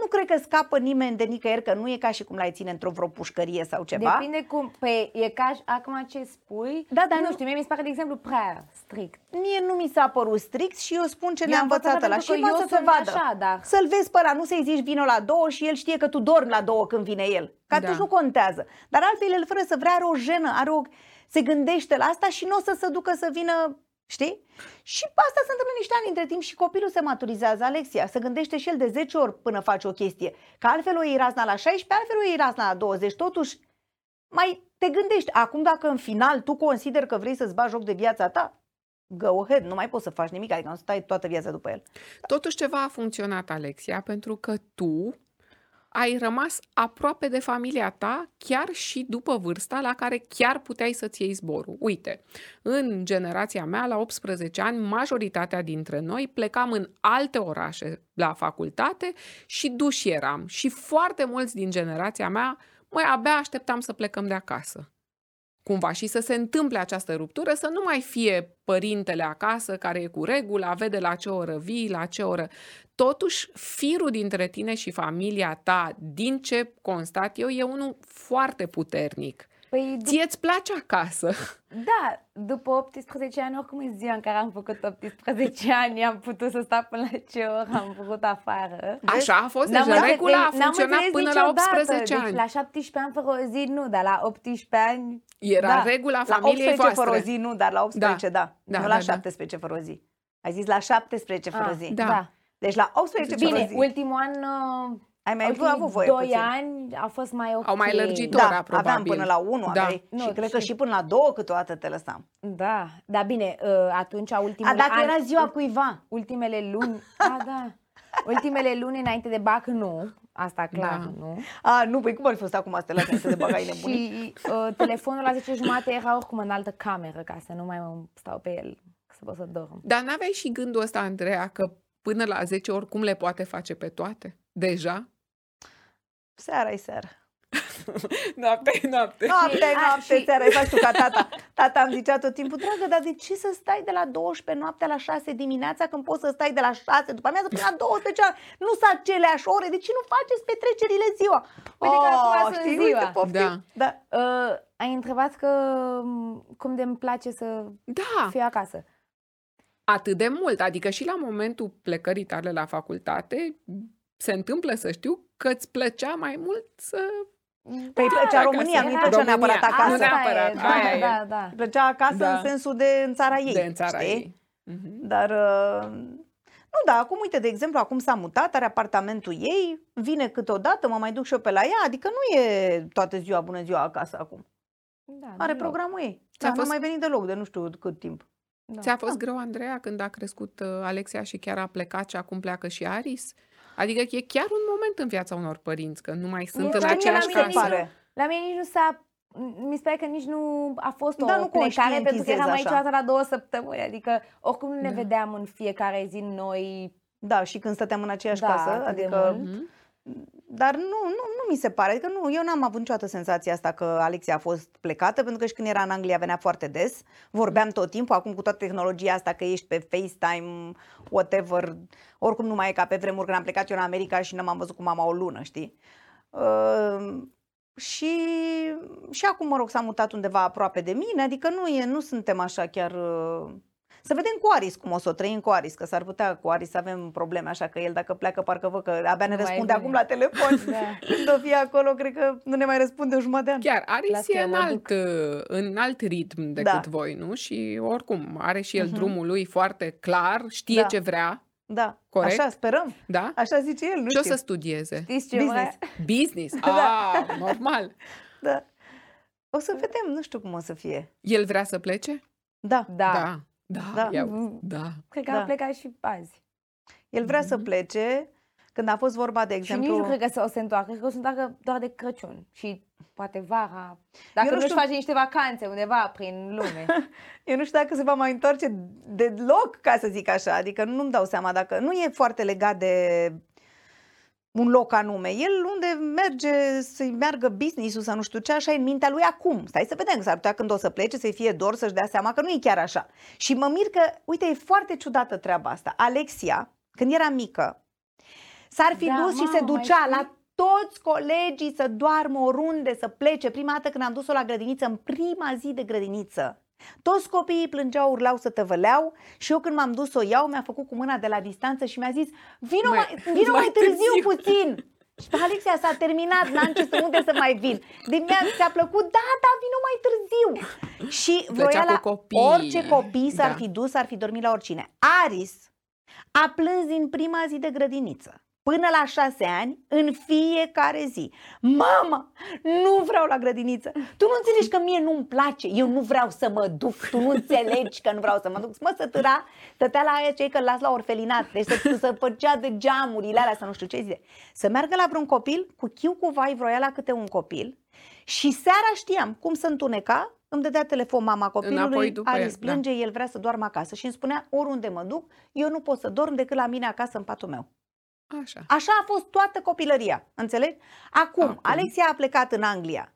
Nu cred că scapă nimeni de nicăieri, că nu e ca și cum l-ai ține într-o vreo pușcărie sau ceva. Depinde cum, pe e ca acum ce spui, da, dar nu, nu știu, mie mi se pare de exemplu prea strict. Mie nu mi s-a părut strict și eu spun ce ne-a învățat ăla și eu să se vadă. Așa, dar... Să-l vezi pe ăla, nu să-i zici vino la două și el știe că tu dormi la două când vine el. Că atunci da. Nu contează. Dar altfel el fără să vrea are o jenă, are o... se gândește la asta și nu o să se ducă să vină... Știi? Și asta se întâmplă niște ani între timp și copilul se maturizează, Alexia, se gândește și el de zece ori până face o chestie. Că altfel o iei razna la șaisprezece, altfel o iei razna la douăzeci, totuși mai te gândești. Acum dacă în final tu consideri că vrei să-ți bagi joc de viața ta, go ahead, nu mai poți să faci nimic, adică nu stai toată viața după el. Totuși ceva a funcționat, Alexia, pentru că tu ai rămas aproape de familia ta chiar și după vârsta la care chiar puteai să-ți iei zborul. Uite, în generația mea, la optsprezece ani, majoritatea dintre noi plecam în alte orașe la facultate și duși eram. Și foarte mulți din generația mea, măi, abia așteptam să plecăm de acasă. Cumva și să se întâmple această ruptură, să nu mai fie părintele acasă care e cu regula, vede la ce oră vii, la ce oră... Totuși, firul dintre tine și familia ta, din ce constat eu, e unul foarte puternic. Păi, dup- ție-ți place acasă. Da, după optsprezece ani, oricum e ziua în care am făcut optsprezece ani, am putut să stau până la ce oră am făcut afară. Așa a fost, deci regula a funcționat până la optsprezece ani. Deci la șaptesprezece ani fără o zi nu, dar la optsprezece ani... Era da. Regula familiei voastre. La optsprezece fără o zi nu, dar la optsprezece da. da. da nu da, la șaptesprezece da. fără o zi. Ai zis la șaptesprezece fără o zi. Da. da. Deci la optsprezece Bine, ultimul an uh, Ai mai avut voie doi puțin. ani a fost mai ok. Au mai lărgit ora, da, probabil. Aveam până la unu, da. aveai. Nu, și cred și... că și până la două câteodată te lăsam. Da, dar bine, atunci ultimele... A, dacă ani, era ziua cuiva. Ultimele luni, a, da. Ultimele luni înainte de bac, nu. Asta clar, da. nu. A, nu, păi cum ar fi fost acum astea înainte de bac, ai nebunit? Și uh, telefonul la zece și jumătate era oricum în altă cameră, ca să nu mai stau pe el, că să pot să dorm. Dar n-aveai și gândul ăsta, Andreea, că până la zece oricum le poate face pe toate? Deja? Seara-i seara. Noapte-i noapte. Noapte-i noapte, seara-i faci tu ca tata. Tata îmi zicea tot timpul, dragă, dar de ce să stai de la douăsprezece noaptea la șase dimineața când poți să stai de la șase după amiază până la douăsprezece? Nu sunt aceleași ore, de ce nu faceți petrecerile ziua? Uite oh, că acum sunt știi, ziua. Uite, da. Da. Uh, ai întrebat că cum de-mi place să da. fiu acasă. Atât de mult, adică și la momentul plecării tale la facultate se întâmplă să știu că îți plăcea mai mult să... Păi îi plăcea România, nu îi plăcea neapărat acasă. Nu neapărat, da, aia da, da. Îi plăcea acasă da. în sensul de în țara ei, de în țara știi? Ei. Uh-huh. Dar, nu, da, acum, uite, de exemplu, acum s-a mutat, are apartamentul ei, vine câteodată, mă mai duc și eu pe la ea, adică nu e toată ziua, bună ziua acasă acum. Da, are programul ei. Dar fost... nu mai venit deloc de nu știu cât timp. Da. Ți-a fost da. greu, Andreea, când a crescut Alexia și chiar a plecat și acum pleacă și Aris? Adică e chiar un moment în viața unor părinți, că nu mai sunt în același casă. La mine nici nu s-a... Mi se pare că nici nu a fost o plecare, pentru că eram aici o dată la două săptămâni. Adică oricum nu ne vedeam în fiecare zi noi. Da, și când stăteam în aceeași casă. Adică... Dar nu, nu, nu mi se pare. Adică nu, eu n-am avut niciodată senzația asta că Alexia a fost plecată, pentru că și când era în Anglia venea foarte des. Vorbeam tot timpul, acum cu toată tehnologia asta că ești pe FaceTime, whatever, oricum nu mai e ca pe vremuri când am plecat eu în America și n-am văzut cu mama o lună, știi? Uh, și, și acum, mă rog, s-a mutat undeva aproape de mine, adică nu, e, nu suntem așa chiar... Uh... Să vedem cu Aris cum o să o trăim cu Aris, că s-ar putea cu Aris să avem probleme, așa că el dacă pleacă parcă văd că abia ne nu răspunde acum la telefon. Da. Când o fi acolo, cred că nu ne mai răspunde o jumătate de an. Chiar, Aris Lasă e în alt, în alt ritm decât da. voi, nu? Și oricum are și el uh-huh. drumul lui foarte clar, știe da. ce vrea. Da, corect? Așa sperăm, da? Așa zice el, nu știu. Ce o să studieze? Business. Business, ah, da. normal. Da. O să vedem, nu știu cum o să fie. El vrea să plece? Da. Da. da. Da, da. Eu, da. Cred că da. a plecat și azi. El vrea mm-hmm. să plece. Când a fost vorba, de exemplu... Și nici nu cred că o se întoarcă, cred că o se întoarcă doar de Crăciun. Și poate vara, dacă nu-și face niște vacanțe undeva prin lume. Eu nu știu dacă se va mai întoarce deloc, ca să zic așa. Adică nu-mi dau seama dacă... Nu e foarte legat de un loc anume. El unde merge să-i meargă business-ul, să nu știu ce, așa e în mintea lui acum. Stai să vedem, că s-ar putea când o să plece să-i fie dor, să-și dea seama că nu e chiar așa. Și mă mir că, uite, e foarte ciudată treaba asta. Alexia, când era mică, s-ar fi da, dus mama, și se ducea la toți colegii să doarmă oriunde, să plece. Prima dată când am dus-o la grădiniță, în prima zi de grădiniță, toți copiii plângeau, urlau, să tăvăleau. Și eu când m-am dus să o iau, mi-a făcut cu mâna de la distanță și mi-a zis: Vino mai, mai, vino mai târziu, târziu puțin. Și Alexia, s-a terminat, n-am ce să, unde să mai vin. Deci mi-a ți-a plăcut, da, da, vino mai târziu. Și vroia la copii. Orice copii s-ar da. fi dus, s-ar fi dormit la oricine. Aris a plâns din prima zi de grădiniță până la șase ani, în fiecare zi. Mama, nu vreau la grădiniță. Tu nu înțelegi că mie nu-mi place. Eu nu vreau să mă duc. Tu nu înțelegi că nu vreau să mă duc. Mă sătura, stătea la aia cei că las la orfelinat. Deci să, să făcea de geamurile alea, să nu știu ce zice. Să meargă la vreun copil, cu chiu cu vai vroia la câte un copil. Și seara știam cum se întuneca. Îmi dădea telefon mama copilului, Aris plânge, el vrea să doarmă acasă. Și îmi spunea, oriunde mă duc, eu nu pot să dorm decât la mine acasă în patul meu. Așa. Așa a fost toată copilăria, înțelegi? Acum, Acum, Alexia a plecat în Anglia.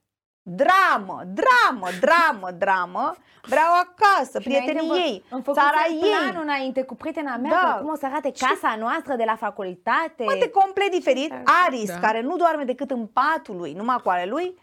Dramă, dramă, dramă, dramă. Vreau acasă, prietenii ei, țara ei. Anul înainte cu prietena mea, da. cum o să arate casa noastră de la facultate. Poate complet diferit. Aris, da. care nu doarme decât în patul lui, numai cu ale lui,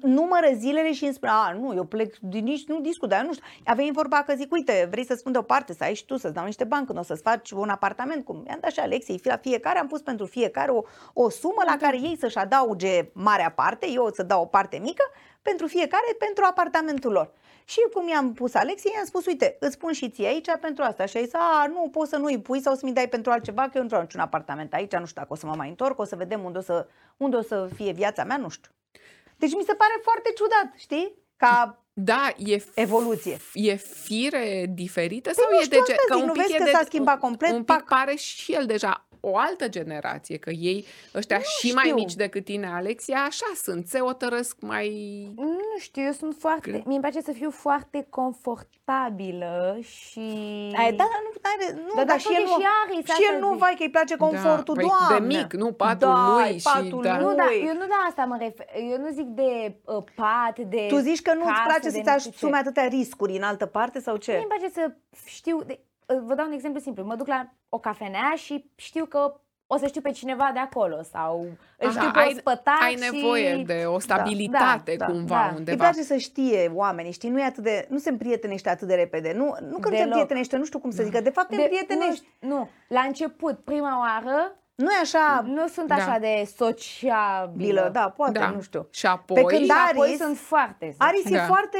numără zilele și îmi spune: a, nu, eu plec, nici nu discut, dar eu nu știu. A venit vorba că zic, uite, vrei să-ți pun deoparte, să ai și tu, să-ți dau niște bani când o să-ți faci un apartament, cum mi-am dat și Alexiei, la fiecare am pus pentru fiecare o, o sumă la care ei să-și adauge marea parte, eu o să dau o parte mică, pentru fiecare, pentru apartamentul lor. Și cum i-am pus Alexia, i-am spus, uite, îți pun și ție aici pentru asta. Și a zis, a, nu, poți să nu-i pui sau să-mi dai pentru altceva, că eu nu vreau niciun apartament aici, nu știu dacă o să mă mai întorc, o să vedem unde o să, unde o să fie viața mea, nu știu. Deci mi se pare foarte ciudat, știi? Ca... Da, e f- evoluție. E fire diferită sau e deja că un pic e de s-a schimbat complet, un pic pare și el deja o altă generație, că ei ăștia nu și știu. Mai mici decât tine, Alexia, așa sunt, se otărăsc mai... Nu știu, eu sunt foarte... Că... Mi-mi place să fiu foarte confortabilă și... Ai, da, dar nu, are, nu, da, dar și el nu, și are, și el nu vai că îi place confortul, da, doamne. De mic, nu, patul da, lui. Patul și, lui. Da. Nu, da, eu nu la asta mă refer, eu nu zic de uh, pat, de... Tu zici că nu-ți place să-ți asumi atâtea riscuri în altă parte sau ce? Mi-mi place să știu... De... Vă dau un exemplu simplu. Mă duc la o cafenea și știu că o să știu pe cineva de acolo sau îl știu pe ospătar. Ai nevoie și... de o stabilitate, da, da, cumva, da, undeva. Îi place să știe oamenii, știi? Nu, e atât de, nu se împrietenește atât de repede. Nu, nu că nu se împrietenește, nu știu cum să zic, că de fapt te de, împrietenești. Nu, nu, la început, prima oară, nu e așa, nu sunt da. Așa de sociabilă. Da, poate, da. Nu știu. Și apoi, pe când Aris, apoi sunt foarte Aris e da. foarte...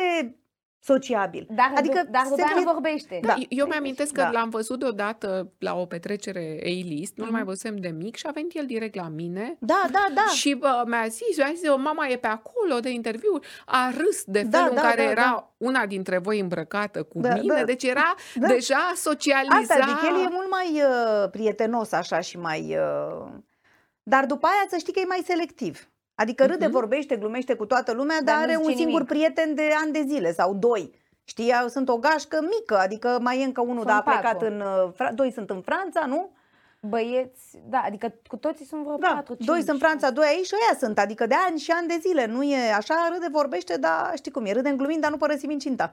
sociabil. Dar, adică dar se după nu vorbește. Da, da. Eu mi-amintesc că da. l-am văzut deodată la o petrecere A-list, nu-l mm-hmm. mai văzusem de mic și a venit el direct la mine. Da, da, da. Și bă, mi-a zis, mi-a zis, mama e pe acolo de interviuri, a râs de felul da, în da, care da, era da. una dintre voi îmbrăcată cu da, mine, da, deci era da. deja socializat. Asta, adică el e mult mai uh, prietenos așa și mai... Uh... Dar după aia să știi că e mai selectiv. Adică râde, uh-huh. vorbește, glumește cu toată lumea, dar, dar are un singur nimic. prieten de ani de zile sau doi. Știi, eu sunt o gașcă mică, adică mai e încă unul, dar a plecat în... Doi sunt în Franța, nu? Băieți, da, adică cu toții sunt vreo da, patru, cinci. Doi sunt în Franța, doi aici și aia sunt, adică de ani și ani de zile. Nu e așa, râde, vorbește, dar știi cum e, râde în glumind, dar nu părăsim incinta.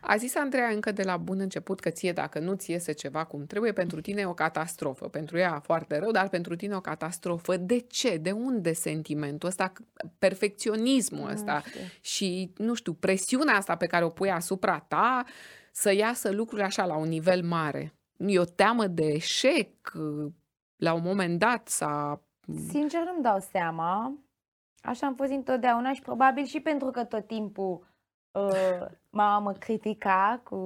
A zis Andreea încă de la bun început că ție, dacă nu ți iese ceva cum trebuie, pentru tine e o catastrofă. Pentru ea foarte rău, dar pentru tine o catastrofă. De ce? De unde sentimentul ăsta, perfecționismul ăsta și, nu știu, presiunea asta pe care o pui asupra ta să iasă lucruri așa la un nivel mare? E o teamă de eșec? La un moment dat s-a... Sincer, nu-mi dau seama. Așa am fost întotdeauna și probabil și pentru că tot timpul... mama mă critica cu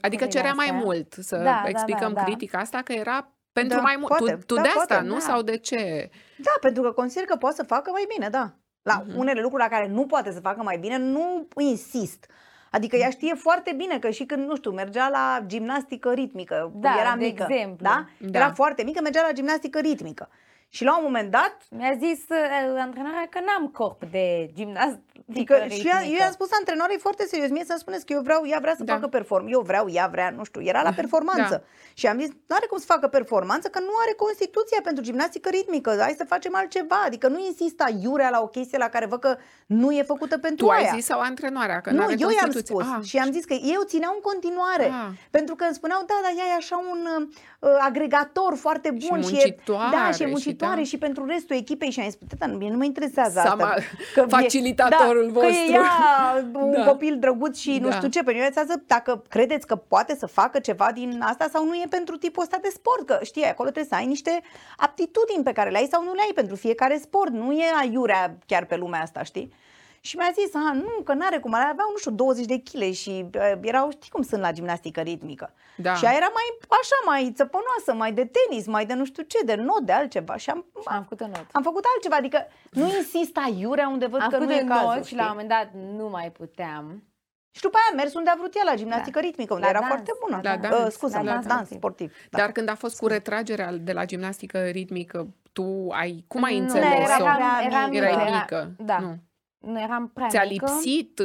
adică cerea astea. mai mult să da, explicăm da, da, critica da. asta că era pentru da, mai mult poate, tu, tu da, de asta, poate, nu? Da. Sau de ce? Da, pentru că consider că poate să facă mai bine, da. La uh-huh. unele lucruri la care nu poate să facă mai bine, nu insist. Adică ea știe foarte bine că și când, nu știu, mergea la gimnastică ritmică, da, era de mică, exemplu. Da? Da. Era foarte mică, mergea la gimnastică ritmică. Și la un moment dat mi-a zis uh, antrenoarea că n-am corp de gimnastică ritmică. Și eu i-am spus antrenoarei foarte serios, mie să-mi spuneți că eu vreau, ea vrea să da. facă performanță. Eu vreau, ea vrea, nu știu, era la performanță. Da. Și am zis, nu are cum să facă performanță, că nu are constituția pentru gimnastică ritmică, hai să facem altceva. Adică nu insista iurea la o chestie la care văd că nu e făcută pentru aia. Tu ai aia. zis sau antrenoarea? Că nu, n-are eu i-am spus ah. și am zis că eu țineau în continuare. Ah. Pentru că îmi spuneau, da, dar ea e așa un uh, agregator foarte bun. Și muncitoare. Și e, da, și e muncitoare. Da. Și pentru restul echipei și am spus, da, nu mă interesează asta. Că facilitatorul e, da, vostru. Că e ea un da. copil drăguț și nu da. știu ce, pe mine dacă credeți că poate să facă ceva din asta sau nu e pentru tipul ăsta de sport, că știi, acolo trebuie să ai niște aptitudini pe care le ai sau nu le ai pentru fiecare sport, nu e aiurea chiar pe lumea asta, știi? Și mi-a zis, aha, nu, că n-are cum, aveau, nu știu, douăzeci de kilograme și erau, știi cum sunt la gimnastică ritmică. Da. Și aia era mai, așa, mai țăpănoasă, mai de tenis, mai de nu știu ce, de not, de altceva. Și am, și am făcut o not. Am făcut altceva, adică nu insist aiurea unde văd am că nu e cazul. Am și la un moment dat nu mai puteam. Și după aia a mers unde a vrut ea, la gimnastică da. ritmică, unde la era dans. foarte bună. La dans, uh, scuze, la la dans, dans sportiv. Da. Dar când a fost cu retragerea de la gimnastică ritmică, tu ai, cum ai înțeles-o? Nu, eram mică. Da. Nu eram prea Ți-a mică. lipsit?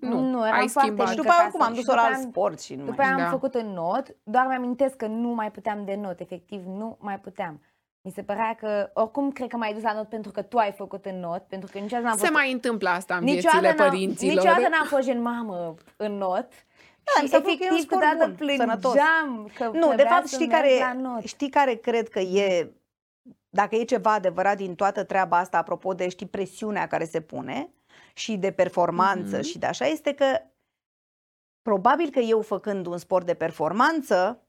Nu, nu eram ai schimbat. Și după aia acum am dus-o la alt sport. Și după aia am da. făcut în not, doar mi-amintesc că nu mai puteam de not, efectiv nu mai puteam. Mi se părea că, oricum, cred că m-ai dus la not pentru că tu ai făcut în not, pentru că niciodată n-am fost... Se mai întâmplă asta în viețile părinților. Niciodată n-am fost gen mamă în not. Da, și efectiv câteodată plângeam că nu, de fapt, știi care, știi care cred că e... Dacă e ceva adevărat din toată treaba asta, apropo de, știi, presiunea care se pune și de performanță mm-hmm. și de așa, este că probabil că eu făcând un sport de performanță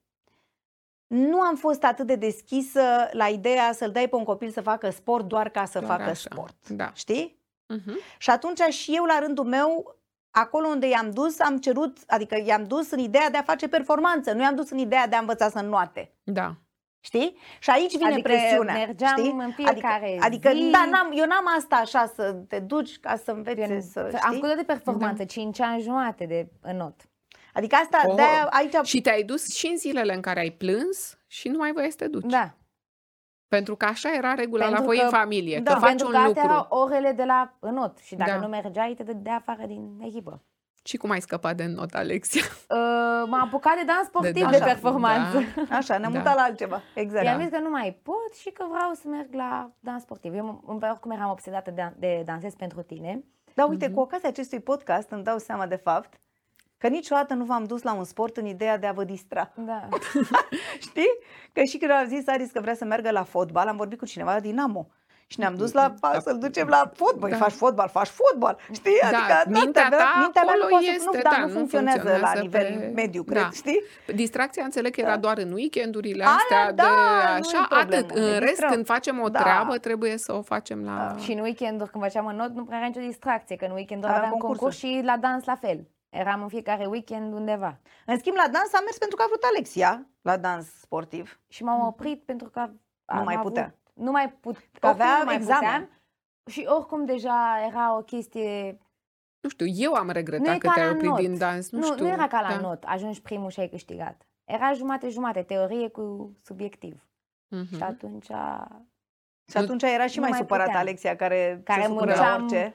nu am fost atât de deschisă la ideea să-l dai pe un copil să facă sport doar ca să doar facă așa. sport. Da. Știi? Uh-huh. Și atunci și eu la rândul meu, acolo unde i-am dus, am cerut, adică i-am dus în ideea de a face performanță, nu i-am dus în ideea de a învăța să înnoate. Da. Știi? Și aici vine adică presiunea. Mergeam, știi? În fiecare adică, adică zi. Da, n-am, eu n-am asta așa să te duci ca să înveți să, știi? Am făcut de performanță, cinci ani jumate de înot. Adică asta, oh, de aici... Și te-ai dus și în zilele în care ai plâns și nu mai voiai să te duci. Da. Pentru că așa era regula pentru la voi că, în familie, da, că faci un lucru. Pentru că erau orele de la înot și dacă da. nu mergeai, te dădea afară din echipă. Și cum ai scăpat de înot, Alexia? Uh, m-am apucat de dans sportiv, de, de, de performanță. Da. Așa, ne-am da. mutat la altceva. Exact. I-am zis că nu mai pot și că vreau să merg la dans sportiv. Eu oricum eram obsedată de, de dansez pentru tine. Dar uite, mm-hmm. cu ocazia acestui podcast îmi dau seama de fapt că niciodată nu v-am dus la un sport în ideea de a vă distra. Da. Știi? Că și când am zis Aris că vrea să meargă la fotbal, am vorbit cu cineva la Dinamo. Și ne-am dus la da. să-l ducem la fotbal. Da. Faci fotbal, faci fotbal. Știi? Da. Adică mintea ta mintea acolo mea este, nu, da, da, nu funcționează, funcționează la nivel pe... mediu, cred, da. știi? Distracția, înțeleg că era da. doar în weekendurile astea, Aia, da, de așa, atât. În rest, distrăm. când facem o da. treabă, trebuie să o facem la... Da. Și în weekenduri, când făceam înot, nu prea era nicio distracție, că în weekenduri aveam concurs și la dans la fel. Eram în fiecare weekend undeva. În schimb, la dans am mers pentru că a vrut Alexia, la dans sportiv. Și m-am oprit pentru că nu mai avut... putea. Nu mai put... aveam, nu mai puteam. Și oricum deja era o chestie... Nu știu, eu am regretat că te-ai oprit din dans. Nu, nu, știu. nu era ca la da. not, ajungi primul și ai câștigat. Era jumate-jumate, teorie cu subiectiv. Uh-huh. Și atunci... Și atunci era și mai, mai supărată Alexia, care, care se supără la orice.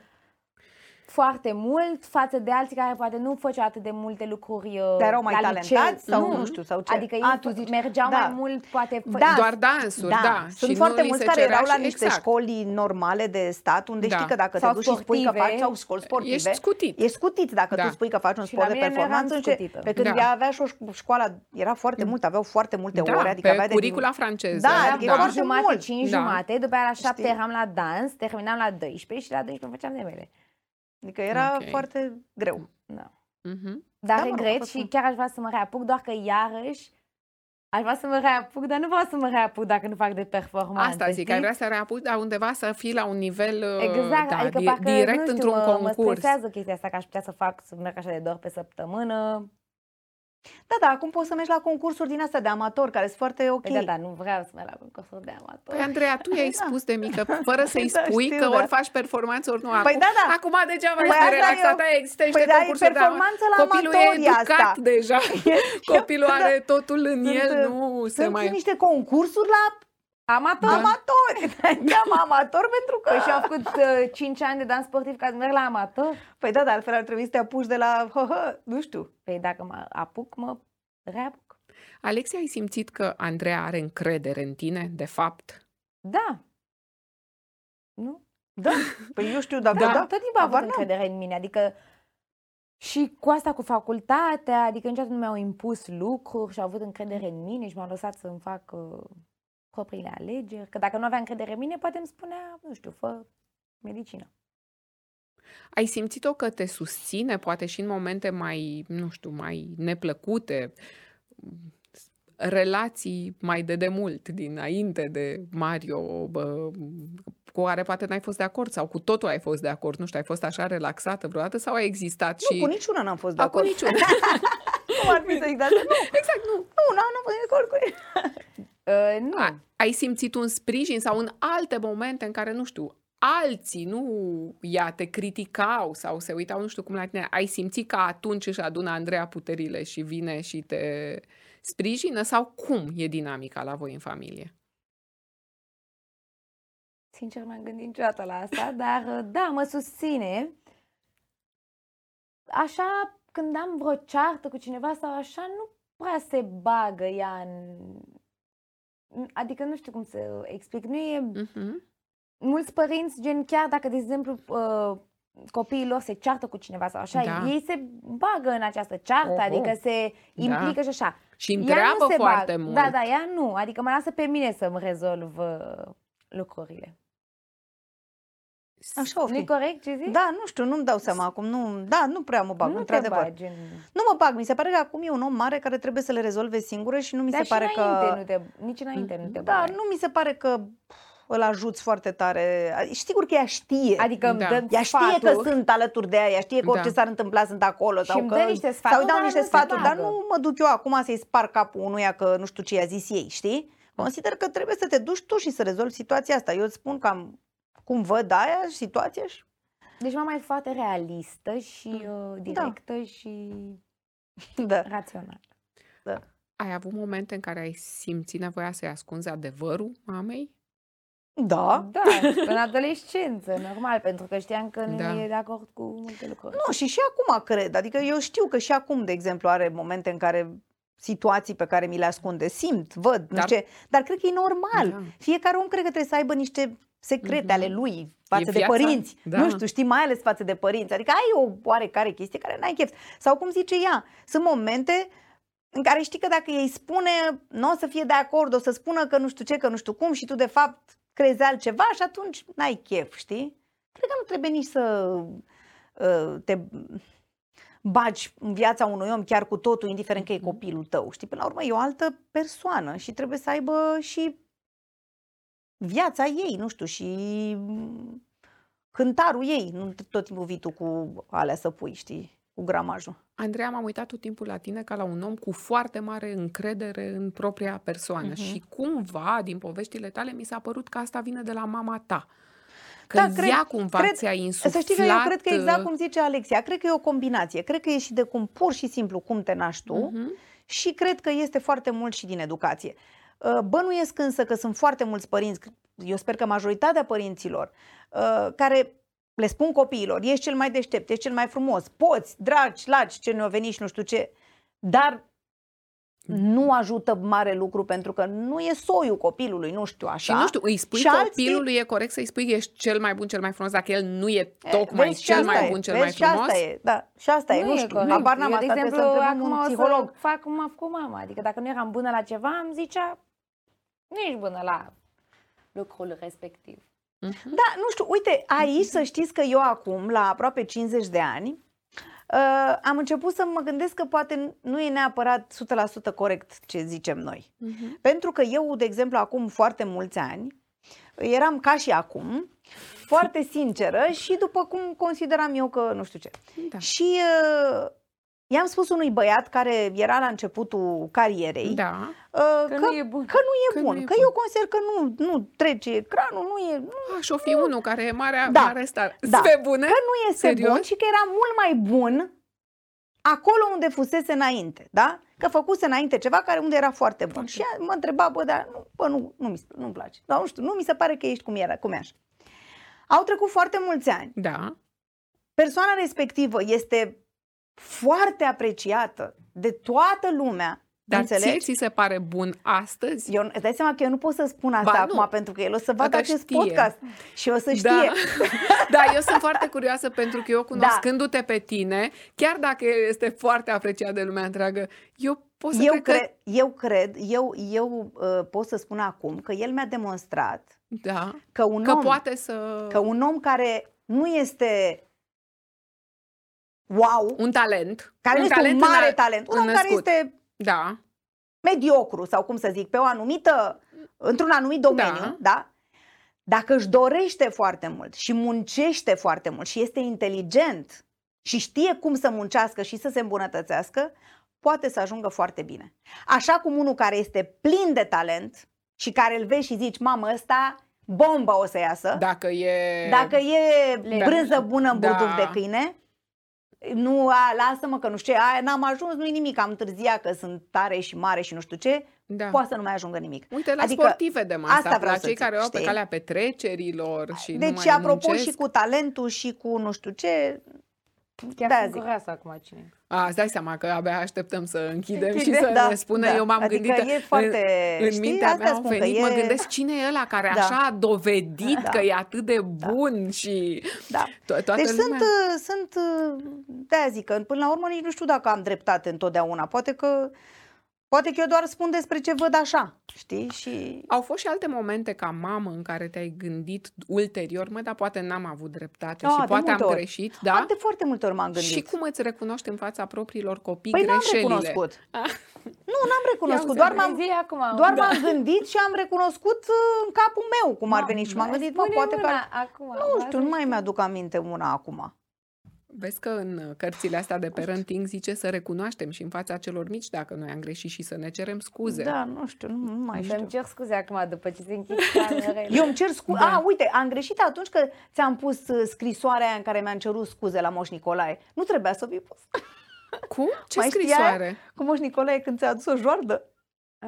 Foarte mult față de alții care poate nu făceau atât de multe lucruri. Dar erau mai talentați sau nu, nu știu sau ce. Adică ei tu zici, mergeau da. mai mult poate fă... da. doar dansuri, da. da. Sunt și foarte mulți care erau la niște exact. școli normale de stat, unde da. știi că dacă sau te duci sportive, și spui că faci sau școli sportive, ești scutit. E scutit dacă da. tu spui că faci un sport de performanță, pe când da. ea avea și o școală, era foarte mult, aveau foarte multe da, ore, adică avea de curicula franceză. Da, era jumate, cinci jumate, după aia la șapte eram la dans, terminam la doisprezece și la doisprezece făceam de mele. Adică era okay. foarte greu. Da. Mm-hmm. Dar da, regret rog, și chiar aș vrea să mă reapuc, doar că iarăși aș vrea să mă reapuc, dar nu vreau să mă reapuc dacă nu fac de performanță. Asta zic, ai vrea să reapuc, dar undeva să fii la un nivel exact, da, adică parcă, direct nu știu, într-un mă, concurs. Mă stresează chestia asta că aș putea să fac, să merg așa de două ori pe săptămână. Da, da, acum poți să mergi la concursuri din astea de amator, care sunt foarte ok. Da, da, nu vreau să merg la concursuri de amator. Păi, Andreea, tu i-ai da. spus de mică, fără să-i spui da, știu, că ori faci performanță, ori nu. Păi, acum, da, da. acum degeaba păi, este relaxată, eu... există niște păi, concursuri de amator. Copilul e educat asta. deja, copilul eu, are da. totul în sunt, el, nu se mai... Sunt niște concursuri la amatori. Amatori, am amator pentru că... Păi și-au făcut cinci ani de dans sportiv ca să merg la amator. Păi da, dar altfel ar trebui să te apuci de la... Nu știu. Păi dacă mă apuc, mă reapuc. Alexia, ai simțit că Andreea are încredere în tine, de fapt? Da. Nu? Da. Păi eu știu, dar... Da, da. Tot timpul a avut încredere în mine, adică... Și cu asta, cu facultatea, adică niciodată nu mi-au impus lucruri și au avut încredere în mine și m-au lăsat să-mi fac... Uh... propriile alegeri, că dacă nu avea încredere în mine, poate îmi spunea, nu știu, fă medicină. Ai simțit-o că te susține, poate și în momente mai, nu știu, mai neplăcute, relații mai de demult, dinainte de Mario, bă, cu care poate n-ai fost de acord sau cu totul ai fost de acord, nu știu, ai fost așa relaxată vreodată sau a existat nu, și... Nu, cu niciuna n-am fost de acord. A, cu niciuna. Cum ar fi să zic de asta? Nu. Exact, nu. Nu, n-am fost de acord cu ei. Uh, nu. A, ai simțit un sprijin sau în alte momente în care, nu știu, alții nu ia, te criticau sau se uitau, nu știu cum la tine, ai simțit că atunci își adună Andreea puterile și vine și te sprijină sau cum e dinamica la voi în familie? Sincer, m-am gândit niciodată la asta, dar da, mă susține. Așa, când am vreo ceartă cu cineva sau așa, nu prea se bagă ea în... Adică nu știu cum să explic, nu e... Uh-huh. Mulți părinți, gen chiar dacă, de exemplu, copiii lor se ceartă cu cineva sau așa, da. ei se bagă în această ceartă, oh, adică se implică da. și așa. Și întreabă foarte bag... mult. Da, da, ea nu, adică mă lasă pe mine să-mi rezolv lucrurile. Așa, nu-i corect ce zici? Da, nu știu, nu-mi dau seama acum, nu, da, nu prea mă bag, nu într-adevăr. Bagi, nu mă bag, mi se pare că acum e un om mare care trebuie să le rezolve singură și nu mi da, se pare că... Dar și înainte nu te, nici înainte nu te bagi. Da, nu mi se pare că îl ajuți foarte tare. Și sigur că ea știe. Adică da. Ea știe sfaturi. Că sunt alături de ea, ea știe că orice da. S-ar întâmpla sunt acolo. Sau că niște sfaturi, sau îi dau niște dar sfaturi, nu dar nu mă duc eu acum să-i spar capul unuia că nu știu ce i-a zis ei, știi? Consider că trebuie să te duci tu și să rezolvi situația asta. Eu îți spun cam cum văd aia, situația și... Deci mama e foarte realistă și uh, directă da. Și da. Rațională. Da. Ai avut momente în care ai simțit nevoia să-i ascunzi adevărul mamei? Da. Da, în adolescență, normal, pentru că știam că nu da. E de acord cu multe lucruri. Nu, și și acum cred, adică eu știu că și acum, de exemplu, are momente în care situații pe care mi le ascunde, simt, văd, dar, nu știu, dar cred că e normal. Da. Fiecare om cred că trebuie să aibă niște secrete mm-hmm. ale lui față de părinți, da. Nu știu, știi, mai ales față de părinți, adică ai o oarecare chestie care n-ai chef. Sau cum zice ea, sunt momente în care știi că dacă ei spune, nu o să fie de acord, o să spună că nu știu ce, că nu știu cum și tu de fapt crezi altceva și atunci n-ai chef, știi? Cred că nu trebuie nici să uh, te bagi în viața unui om chiar cu totul, indiferent că e copilul tău, știi? Până la urmă e o altă persoană și trebuie să aibă și viața ei, nu știu, și cântarul ei, nu tot timpul vii tu cu alea să pui, știi, cu gramajul. Andreea, m-am uitat tot timpul la tine ca la un om cu foarte mare încredere în propria persoană uh-huh. și cumva, din poveștile tale, mi s-a părut că asta vine de la mama ta. Că da, cred, ea cumva cred, ți-a insuflat... Să știi că eu cred că exact cum zice Alexia, cred că e o combinație, cred că e și de cum pur și simplu cum te naști tu uh-huh. și cred că este foarte mult și din educație. Bănuiesc însă că sunt foarte mulți părinți, eu sper că majoritatea părinților, care le spun copiilor, ești cel mai deștept, ești cel mai frumos, poți, dragi, laci, ce ne-o veni și nu știu ce, dar nu ajută mare lucru pentru că nu e soiul copilului, nu știu așa. Și nu știu, îi spui și copilului, alții... e corect să-i spui că ești cel mai bun, cel mai frumos, dacă el nu e tocmai e, cel mai e, bun, cel mai frumos. Și asta e, da, și asta nu e, nu e știu, habar n-am asta, trebuie să întrebăm un psiholog. Să fac cum am făcut mama, adică dacă nu eram bună la ceva, îmi zicea, nu ești bună la lucrul respectiv. Uh-huh. Da, nu știu, uite, aici uh-huh. să știți că eu acum, la aproape cincizeci de ani, Uh, am început să mă gândesc că poate nu e neapărat o sută la sută corect ce zicem noi. Uh-huh. Pentru că eu, de exemplu, acum foarte mulți ani, eram ca și acum, foarte sinceră și după cum consideram eu că nu știu ce. Da. Și uh, i-am spus unui băiat care era la începutul carierei da. uh, că, că nu e bun, că, nu e că, bun, nu că bun. Eu consider că nu, nu trece ecranul, nu e... Nu, și-o fi unul care e marea, da, mare star. Da, spe bune? Că nu este serios? Bun și că era mult mai bun acolo unde fusese înainte, da? Că făcuse înainte ceva care unde era foarte bun. Okay. Și mă întreba, bă, dar nu, bă, nu, nu mi, nu-mi place, dar nu știu, nu mi se pare că ești cum era, cum e așa. Au trecut foarte mulți ani. Da. Persoana respectivă este... foarte apreciată de toată lumea. Dar ție ți se pare bun astăzi? Eu, îți dai seama că eu nu pot să spun asta ba, acum, pentru că el o să vadă acest știe. Podcast și o să știe. Da. Da, eu sunt foarte curioasă pentru că eu, cunoscându-te da. Pe tine, chiar dacă este foarte apreciat de lumea întreagă, eu pot să eu cred, cred că... Eu cred, eu, eu uh, pot să spun acum că el mi-a demonstrat da. Că, un că, om, poate să... că un om care nu este... wow, un talent, care un este talent un mare în, talent, un om care este da. Mediocru sau cum să zic, pe o anumită, într-un anumit domeniu, da. Da? Dacă își dorește foarte mult și muncește foarte mult și este inteligent și știe cum să muncească și să se îmbunătățească, poate să ajungă foarte bine. Așa cum unul care este plin de talent și care îl vezi și zici, mamă, ăsta... bomba o să iasă, dacă e, dacă e brânză bună în burduf da. De câine... nu, a, lasă-mă că nu știu ce, a, n-am ajuns, nu-i nimic, am întârziat că sunt tare și mare și nu știu ce, da. Poate să nu mai ajungă nimic. Uite, la adică, sportive de masă, asta vreau la cei care au pe calea petrecerilor și deci, nu mai apropo, muncesc. Și cu talentul și cu nu știu ce... Chiar sunt curioasă acum cine. A, îți dai seama că abia așteptăm să închidem, închidem și să da, ne spună, da. Eu m-am adică gândit, e foarte, în, în mintea mea au venit, e... mă gândesc cine e ăla care da. Așa a dovedit da. Că e atât de bun da. Și da. Toată deci lumea. Sunt, sunt de-aia zic că până la urmă nici nu știu dacă am dreptate întotdeauna, poate că Poate că eu doar spun despre ce văd așa, știi? Și... Au fost și alte momente ca mamă în care te-ai gândit ulterior, mă, dar poate n-am avut dreptate, da, și poate am ori. greșit, da? A, de foarte multe ori m-am gândit. Și cum îți recunoști în fața propriilor copii păi greșelile? N-am recunoscut. Nu, n-am recunoscut, doar m-am, acum, doar da. m-am gândit și am recunoscut în capul meu cum no, ar veni și m-am gândit, mă, poate că... Acum, nu știu, nu mai mi-aduc aminte una acum. Vezi că în cărțile astea de parenting zice să recunoaștem și în fața celor mici dacă noi am greșit și să ne cerem scuze. Da, nu știu, nu, nu mai știu. Îmi cer scuze acum după ce se închid camerele. Eu îmi cer scuze. Da. A, uite, am greșit atunci că ți-am pus scrisoarea aia în care mi-am cerut scuze la Moș Nicolae. Nu trebuia să o fi pus. Cum? Ce mai scrisoare? Cu Moș Nicolae când ți-a adus o joardă.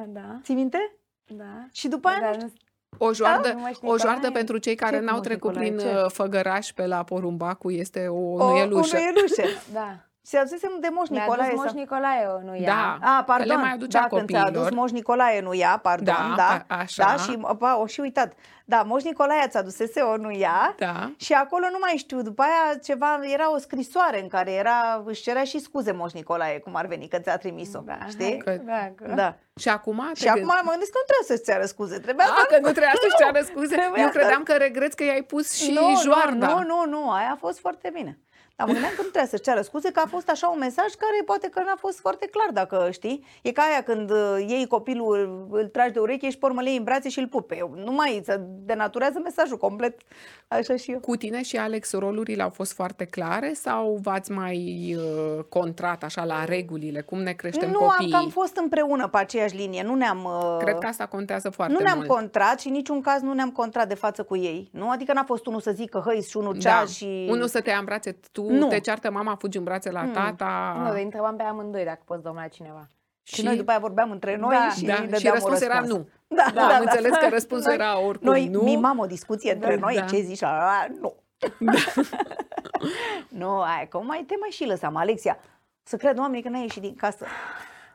Da. Ții minte? Da. Și după aia da, nu știu. O joardă, o joardă pentru cei care ce n-au trecut Nicolae? prin ce? Făgărăș pe la Porumbacu este o nuielușă. O, o nuielușă, da. Și adusesem de Moș Nicolae. Mi-a adus Moș Nicolae o nuia. Da, ah, pardon. Le mai aducea da, copiilor. Când ți-a adus Moș Nicolae nuia, pardon, da. da, a, așa. da și ba, o și uitat. Da, Moș Nicolae ți-a adusese o nuia da. și acolo nu mai știu. După aia ceva, era o scrisoare în care era, își cerea și scuze Moș Nicolae cum ar veni, că ți-a trimis-o. Da. Știi? Că... Da. da. Și acum Și acum mă gândesc că nu trebuie să-ți ceară scuze. Trebuia a, că nu trebuia să-ți ceară scuze. Eu credeam că regreți că i-ai pus și joarda. Nu, nu, nu, aia a fost foarte bine. Dar mă gândeam că nu trebuie să-și ceară scuze, că a fost așa un mesaj care poate că n-a fost foarte clar, dacă știi. E ca aia când iei copilul, îl tragi de ureche și pe urmă îl iei în brațe și îl pupe. Nu mai se denaturează mesajul complet. Așa și eu. Cu tine și Alex, rolurile au fost foarte clare sau v-ați mai uh, contrat așa la regulile? Cum ne creștem nu, copiii? Nu, am, am fost împreună pe aceeași linie. Nu ne-am... Uh, Cred că asta contează foarte mult. Nu ne-am mult. contrat și în niciun caz nu ne-am contrat de față cu ei. Nu? Adică n-a fost unul să zică hăi și unul cea da. și... Unul să te ia în brațe tu. Nu. Te ceartă mama, fugi în brațe la mm. tata. Nu, de întrebam pe amândoi dacă poți domna cineva. Și, și noi după aia vorbeam între noi da, și da, dădeam și răspuns era nu. Da, da, da, am da, înțeles da. că răspunsul noi, era oricum noi, nu. Noi mimam o discuție da, între da. noi, ce zici? A, nu. Da. Nu, aia, că mai te mai și lăsam, Alexia. Să cred oamenii că n-ai ieșit din casă.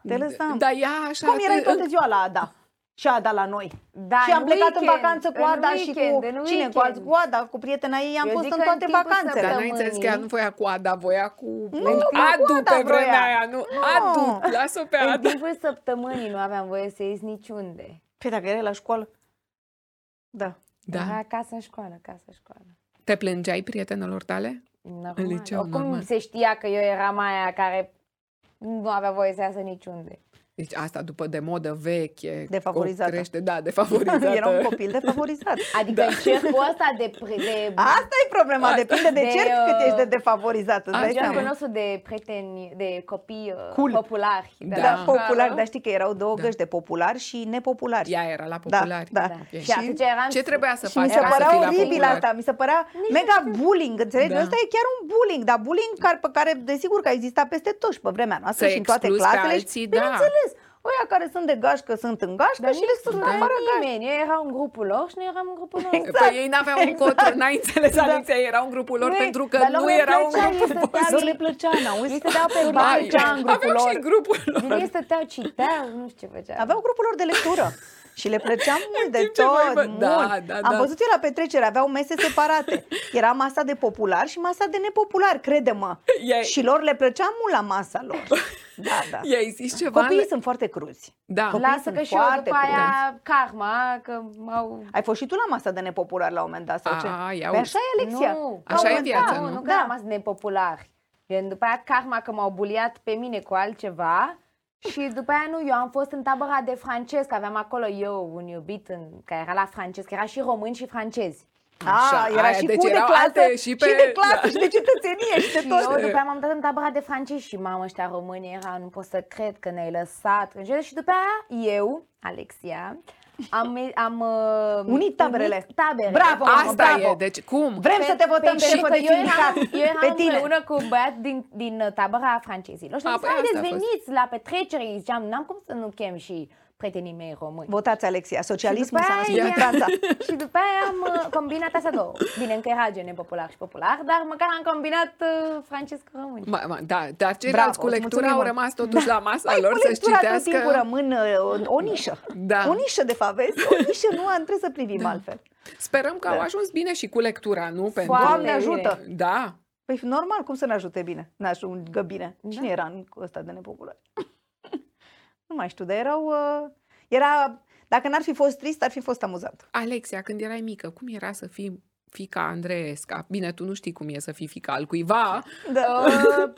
Te lăsam. Da, ea așa Cum erai te... toată ziua la Ada? Și Ada la noi. Da, și am plecat weekend, în vacanță cu Ada weekend, și cu cine? Cu alți cu Ada, cu prietena ei, am Eu fost în toate vacanțele. Dar n-ai înțeles că ea nu voia cu Ada, voia cu... Nu, Adu cu pe vremea aia, nu. No. Adu, las-o pe Ada. În timpul săptămânii nu aveam voie să ies niciunde. Păi dacă erai la școală? Da. Da? Da, acasă în școală, acasă în școală. Te plângeai prietenelor tale? Normal. În liceu, Oricum normal. se știa că eu eram aia care nu avea voie să iasă niciunde. Deci asta după de modă veche, defavorizată. Crește, da, defavorizată. Era un copil defavorizat. Adică da. cercul ăsta de, de... Asta e problema, asta. depinde de, de cerc uh... cât ești de defavorizat. Cercul nostru de prieteni, de copii cool. populari. Da, da, da. populari, dar știi că erau două da. găști de populari și nepopulari. Ea era la populari. Da, da. da. Și atunci eram... Ce trebuia să faci? Mi se părea oribil asta, mi se părea Nici mega bullying, înțelegi? Ăsta da. e chiar un bullying, dar bullying pe care desigur că a existat peste tot și pe vremea noastră și în toate clasele. Și bineînțeles. Oia care sunt de gașcă, sunt în gașcă Dar și le sunt în fără nimeni. Eu eram în grupul lor și noi eram în grupul lor. Exact. Păi ei n-aveau exact. un cotru, n-ai înțeles, da. Alexia, erau în grupul lor, noi, pentru că nu erau în grupul vostru. Dar le plăcea, n-auzi? Ei stăteau pe băcea în grupul lor. Aveau și grupul lor. Din ei stăteau, citeau, nu știu ce făceau. Aveau grupul lor de lectură. Și le plăcea mult de tot, mult. Da, da, Am da. văzut eu la petrecere, aveau mese separate. Era masa de popular și masa de nepopular, crede-mă. Ei... Și lor le plăcea mult la masa lor. Da, da. I-ai zis ceva? Copiii sunt foarte cruzi. Da. Copiii Lasă că și eu după aia karma, că m-au... Ai fost și tu la masa de nepopular la un moment dat sau ce? Păi așa e, Alexia. Nu, așa e viața, da, nu? Nu, că da. masă de nepopulari. Eu, după aia karma că m-au buliat pe mine cu altceva. Și după aia nu, eu am fost în tabăra de francez, aveam acolo eu un iubit în, care era la francez, că era și român și francezi. A, era aia, și deci cu de clasă, și, pe... și de clasă, da. și de cetățenie, și de tot. Și eu după aia m-am dat în tabăra de francezi și mamă, ăștia români era, nu pot să cred că ne-ai lăsat. Și după aia eu, Alexia... Am, am uh, unit taberele. taberele. Bravo, asta bravo. e. Deci cum? Vrem pe, să te votăm pe șefă de sindicat. Eu eram pe tine. împreună cu băiat din, din tabăra francezilor. Și am zis, haideți, veniți la petrecere. Îi ziceam, n-am cum să nu chem și prietenii mei români. Votați, Alexia, socialismul s-a născut în Franța. Și după aia am uh, combinat asta două. Bine, încă era gen nepopular și popular, dar măcar am combinat uh, francez cu români. Ma, ma, da, dar ceilalți cu lectura au rămas totuși da. la masa Ai, lor să-și citească. Cu lectura rămân uh, o nișă. Da. O nișă, de fapt, vezi? O nișă, nu am, trebuie să privim da. altfel. Sperăm că da. au ajuns bine și cu lectura, nu? Pentru... Doamne ajută! Da. Păi normal, cum să ne ajute bine? Ne ajungă bine. Cine da. era ăsta de nepopular? Nu mai știu, dar erau... Uh, era, dacă n-ar fi fost trist, ar fi fost amuzant. Alexia, când erai mică, cum era să fii fica Andreea Esca? Bine, tu nu știi cum e să fii fica al cuiva. Da. Uh,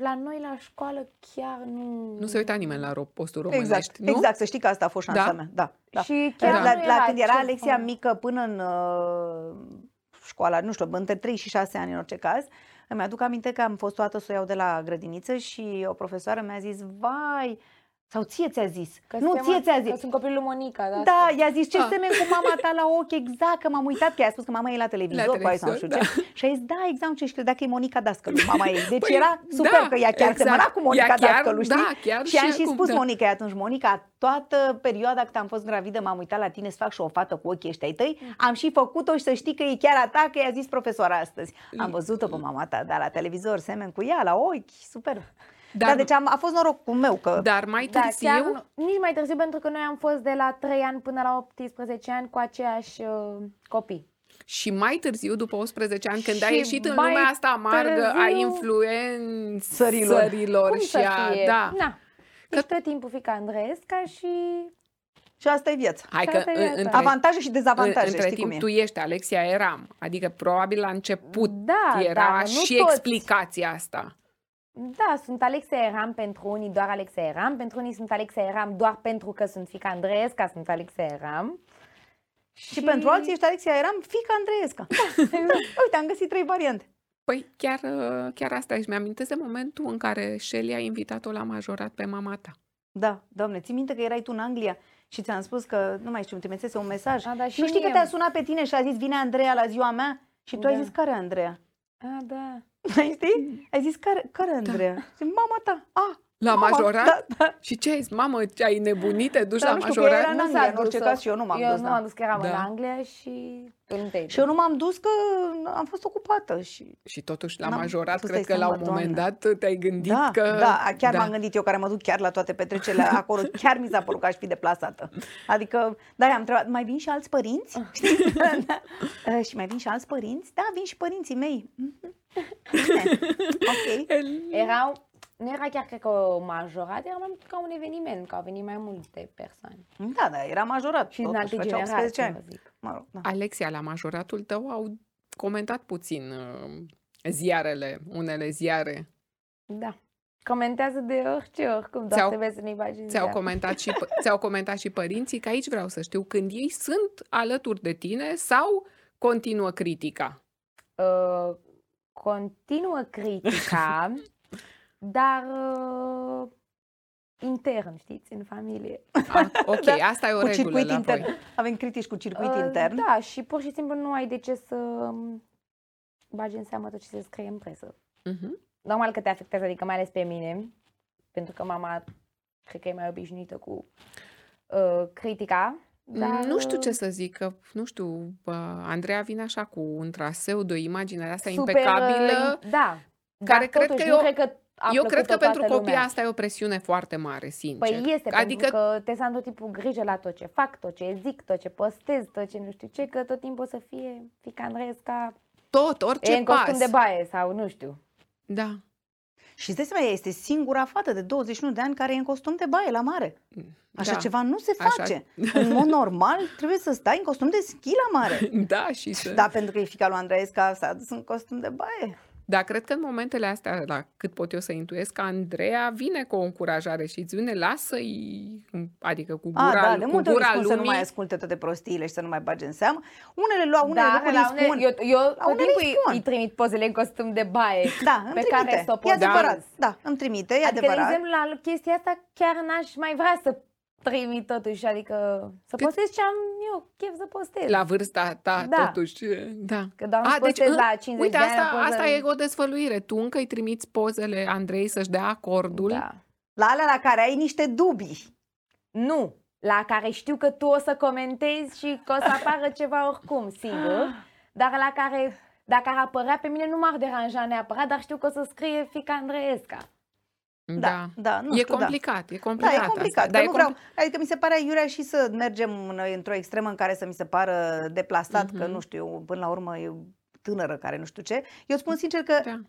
la noi, la școală, chiar nu... Nu se uita nimeni la postul românești, exact, nu? Exact, să știi că asta a fost șansa da? mea. Da, da. Și chiar da. La, la, la, când era Alexia fă... mică până în uh, școala, nu știu, între trei și șase ani în orice caz, îmi aduc aminte că am fost toată să o iau de la grădiniță și o profesoară mi-a zis, vai, sau ție ți-a zis, că nu ție ți-a zis. Că sunt copilul Monica. Da, da i-a zis, ce semeni cu mama ta la ochi, exact, că m-am uitat, că i-a spus că mama e la televizor, la televizor sau nu știu da. ce. Și a zis, da, exact ce știu, dacă e Monica Dascălu, mama ei. Deci păi, era super da, că ea chiar exact. semăna cu Monica Dascălu, știi? Da, chiar și am și acum, spus da. Monica atunci, Monica, toată perioada cât am fost gravidă m-am uitat la tine să fac și o fată cu ochii ăștia ai tăi, am și făcut-o și să știi că e chiar a ta, că i-a zis profesoara astăzi. Am văzut-o pe mama ta, dar la televizor, semeni cu ea, la ochi, super. Dar, da, deci am, a fost norocul meu că... Dar mai târziu... Da, chiar, nici mai târziu, pentru că noi am fost de la trei ani până la optsprezece ani cu aceiași uh, copii. Și mai târziu, după optsprezece ani, când și ai ieșit în lumea asta amargă târziu... a influențărilor. Cum și să fie? A... Da. Na. Că... Deci tot timpul fica Andreea Esca și... Și asta e viața. Hai că între, avantaje și dezavantaje. Între știi timp cum e. Tu ești Alexia Eram. Adică probabil la început da, era da, și explicația asta. Da, sunt Alexia Eram pentru unii, doar Alexia Eram. Pentru unii sunt Alexia Eram doar pentru că sunt fica Andreea Esca, sunt Alexia Eram. Și, și pentru alții ești Alexia Eram, fica Andreea Esca. Da, uite, am găsit trei variante. Păi chiar, chiar asta își mi-amintesc de momentul în care Shelly a invitat-o la majorat pe mama ta. Da, doamne, ții minte că erai tu în Anglia și ți-am spus că, nu mai știu, îmi trimisese un mesaj. A, da, și nu știi că te-a sunat pe tine și a zis, vine Andreea la ziua mea? Și tu da. ai zis, care Andreea? A, da. Știi? Ai zis, care, care Andreea? Da. Mama ta. A, la mama, majorat? Da, da. Și ce ai zis? Mamă, ai nebunit, te duci da, la majorat? În, Anglia, în orice caz și eu nu m-am dus. Eu nu m-am dus, că eram da. în Anglia și... Și eu nu m-am dus că am fost ocupată. Și, și totuși la majorat, cred că la un moment dat te-ai gândit da, că... Da, chiar da. m-am gândit eu, care m-am dus chiar la toate petrecerile acolo, chiar mi s-a părut că aș fi deplasată. Adică, da, am întrebat, mai vin și alți părinți? da. uh, și mai vin și alți părinți? Da, vin și părinții mei. Ok. Erau... Nu era chiar, cred că, majorat, era mai ca un eveniment, că au venit mai multe persoane. Da, da, era majorat. Și totuși, în alte generații, zic. Mă rog, da. Alexia, la majoratul tău au comentat puțin uh, ziarele, unele ziare. Da, comentează de orice, oricum, doar trebuie să ne imaginăm. Ți-au comentat, comentat și părinții, că aici vreau să știu, când ei sunt alături de tine sau continuă critica? Uh, continuă critica... Dar uh, intern, știți, în familie. Ah, ok, da. Asta e o cu regulă la intern. Voi. Avem critici cu circuit uh, intern. Da, și pur și simplu nu ai de ce să bagi în seamă tot ce se scrie în presă. Uh-huh. Normal că te afectează, adică mai ales pe mine, pentru că mama cred că e mai obișnuită cu uh, critica. Dar... Nu știu ce să zic, că, nu știu, uh, Andreea vine așa cu un traseu de o imagine asta super impecabilă. Uh, da, care dar cred că eu... cred că Eu cred că pentru copii asta e o presiune foarte mare, sincer. Păi este, adică... pentru că te să am tot timpul grijă la tot ce fac, tot ce zic, tot ce postez, tot ce nu știu ce, că tot timpul o să fie fica Andreea Esca tot, orice e în costum de baie sau nu știu. Da. Și îți dai seama, este singura fată de douăzeci și unu de ani care e în costum de baie la mare. Așa da. ceva nu se face. Așa. În mod normal trebuie să stai în costum de schi la mare. Da, și să... Da, pentru că e fica lui Andreea Esca, s-a dus în costum de baie. Dar cred că în momentele astea, la cât pot eu să intuiesc, că Andreea vine cu o încurajare și îți vine, lasă-i, adică cu gura, a, da, cu gura lumii. Să nu mai asculte toate prostiile și să nu mai bage în seamă. Unele lua, unele da, lucruri îi spun. Eu, eu la unele îi, îi trimit pozele în costum de baie. Da, pe care s-o pot. Da. da, îmi trimite, e adică, adevărat. Adică, de exemplu, la chestia asta chiar n-aș mai vrea să trimit totuși, adică să cât... postez ce am eu chef să postez. La vârsta ta, da. totuși. Da. Că doar A, deci, la cincizeci uite, de ani, asta, pozele... asta e o dezvăluire. Tu încă îi trimiți pozele Andrei să-și dea acordul? Da. La alea la care ai niște dubii. Nu. La care știu că tu o să comentezi și că o să apară ceva oricum, sigur. Dar la care, dacă ar apărea pe mine, nu m-ar deranja neapărat, dar știu că o să scrie fica Andreea Esca. Da, da, da, nu e, știu, complicat, da. e complicat, da, e complicat. Asta, dar nu e compl- vreau, adică mi se pare aiurea și să mergem noi într-o extremă în care să mi se pară deplasat, mm-hmm. că nu știu, până la urmă e tânără care nu știu ce. Eu spun sincer că da.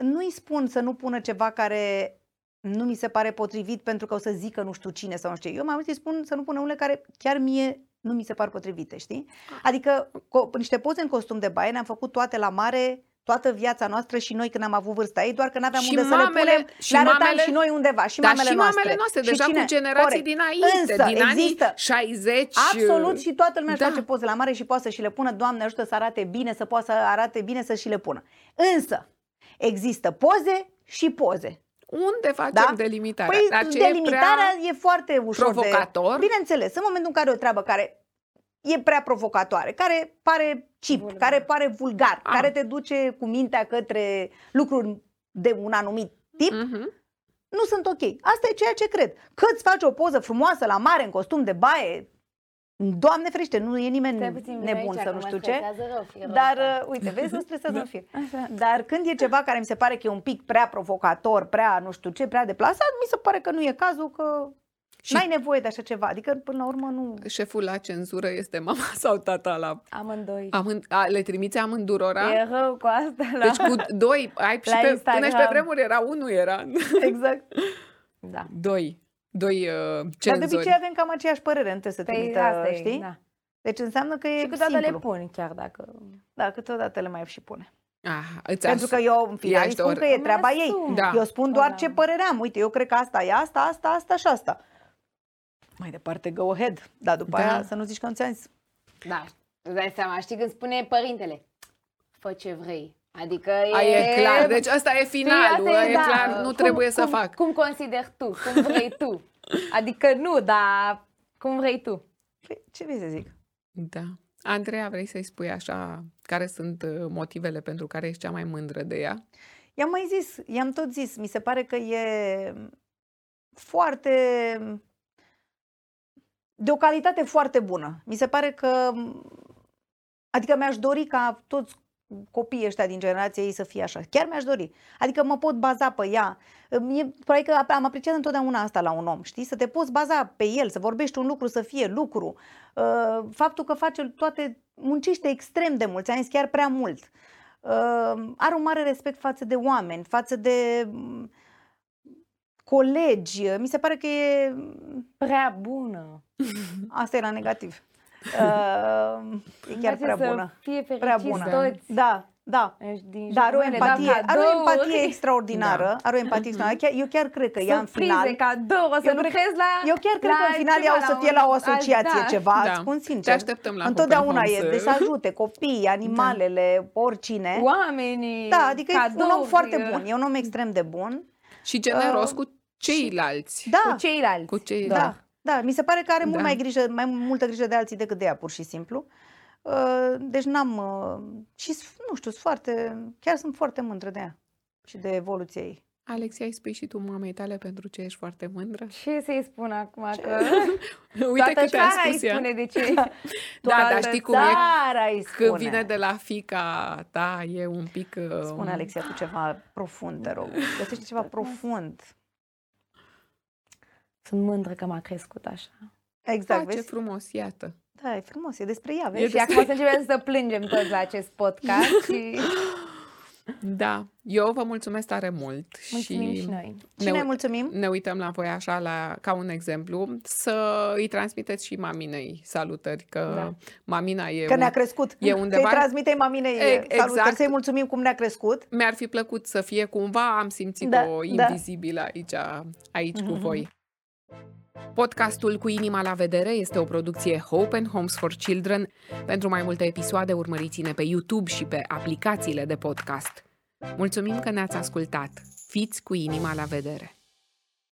nu îi spun să nu pună ceva care nu mi se pare potrivit pentru că o să zică nu știu cine sau nu știu. Eu mai mult îi spun să nu pună unele care chiar mie nu mi se par potrivite, știi? Adică co- niște poze în costum de baie ne-am făcut toate la mare toată viața noastră și noi când am avut vârsta ei, doar că n-aveam unde mamele, să le punem, și le arătam mamele, și noi undeva, și, da, mamele, și noastre. mamele noastre. Și deja cine? Cu generații Corect. dinainte, Însă, din există. anii șaizeci. Absolut, și toată lumea da. face poze la mare și poate să și le pună, Doamne ajută să arate bine, să poată să arate bine să și le pună. Însă, există poze și poze. Unde facem da? delimitarea? Păi, delimitarea e, e foarte ușor provocator. de... Bineînțeles, în momentul în care o treabă care e prea provocatoare, care pare cheap, vulgar. care pare vulgar, ah. care te duce cu mintea către lucruri de un anumit tip, uh-huh. nu sunt ok. Asta e ceea ce cred. Că îți faci o poză frumoasă la mare, în costum de baie, Doamne ferește, nu e nimeni nebun aici, să nu știu ce, rău, dar rău. uite, vezi, nu stresează în fir. Dar când e ceva care mi se pare că e un pic prea provocator, prea nu știu ce, prea deplasat, mi se pare că nu e cazul, că și n-ai nevoie de așa ceva, adică până la urmă nu... Șeful la cenzură este mama sau tata la... Amândoi. Amând... A, le trimiți amândurora? E rău cu asta la... Deci cu doi, ai și pe... până și pe vremuri era unul, era... Exact. Da. Doi. Doi uh, cenzori. Dar de obicei avem cam aceeași părere, nu trebuie să trimită, păi, știi? Da. Deci înseamnă că e simplu. Și câteodată le pun, chiar dacă... Da, câteodată le mai și pune. Ah, Pentru că eu în final îi spun că e treaba ei. Da. Eu spun doar ce părere am. Uite, eu cred că asta e asta, asta, asta și asta. Mai departe, go ahead. Dar după da. aia să nu zici că nu ți-am zis. Da, îți dai seama. Știi când spune părintele? Fă ce vrei. Adică A, e... e clar, deci asta e finalul, asta e, e da. clar, nu cum, trebuie cum, să fac. Cum consideri tu, cum vrei tu. Adică nu, dar cum vrei tu. Păi, ce vrei să zic? Da. Andreea, vrei să-i spui așa care sunt motivele pentru care ești cea mai mândră de ea? I-am mai zis, i-am tot zis, mi se pare că e foarte... de o calitate foarte bună. Mi se pare că... Adică mi-aș dori ca toți copiii ăștia din generația ei să fie așa. Chiar mi-aș dori. Adică mă pot baza pe ea. Mie, probabil că am apreciat întotdeauna asta la un om, știi? Să te poți baza pe el, să vorbești un lucru, să fie lucru. Faptul că face toate... Muncește extrem de mult, ți-am zis chiar prea mult. Are un mare respect față de oameni, față de... colegi, mi se pare că e prea bună. Asta era negativ. Uh, e chiar prea bună. Fie prea bună. Toți. Da, da. Dar o empatie, are o empatie extraordinară, da. are o empatie extraordinară. Eu chiar cred că ea în final, eu chiar cred că în final ea o să fie la o asociație ceva, îți spun sincer. Întotdeauna e, deci ajute copiii, animalele, oricine. Oamenii. Da, adică e un om foarte bun, e un om extrem de bun. Și generos uh, cu ceilalți. Da, cu ceilalți. Cu ceilalți. Da, da, mi se pare că are mult da. mai grijă, mai multă grijă de alții decât de ea, pur și simplu. Uh, deci n-am uh, și nu știu, sunt foarte, chiar sunt foarte mândră de ea și de evoluția ei. Alexia, îi spui și tu mamei tale pentru ce ești foarte mândră? Ce să-i spun acum? Ce? Că uite cât te-am spus ea. Spune de ce. Da, da, dar știi cum e când vine de la fica ta, e un pic... Uh... Spune, Alexia, tu ceva profund, te rog. Găsește ceva profund. Sunt mândră că m-a crescut așa. Exact, da, ce frumos, iată. Da, e frumos, e despre ea. Vezi? E despre... Și acum să începem să plângem toți la acest podcast și... Da, eu vă mulțumesc tare mult. Mulțumim și, și noi. Ne, și ne mulțumim. Ne uităm la voi așa la, ca un exemplu. Să îi transmiteți și maminei salutări. Că da. mamina e Că un, ne-a crescut e undeva... Să îi transmitei maminei exact. salutări. Să-i mulțumim cum ne-a crescut. Mi-ar fi plăcut să fie cumva. Am simțit da, o invizibilă da. aici, aici mm-hmm. cu voi. Podcastul Cu inima la vedere este o producție Hope and Homes for Children. Pentru mai multe episoade urmăriți-ne pe YouTube și pe aplicațiile de podcast. Mulțumim că ne-ați ascultat. Fiți cu inima la vedere!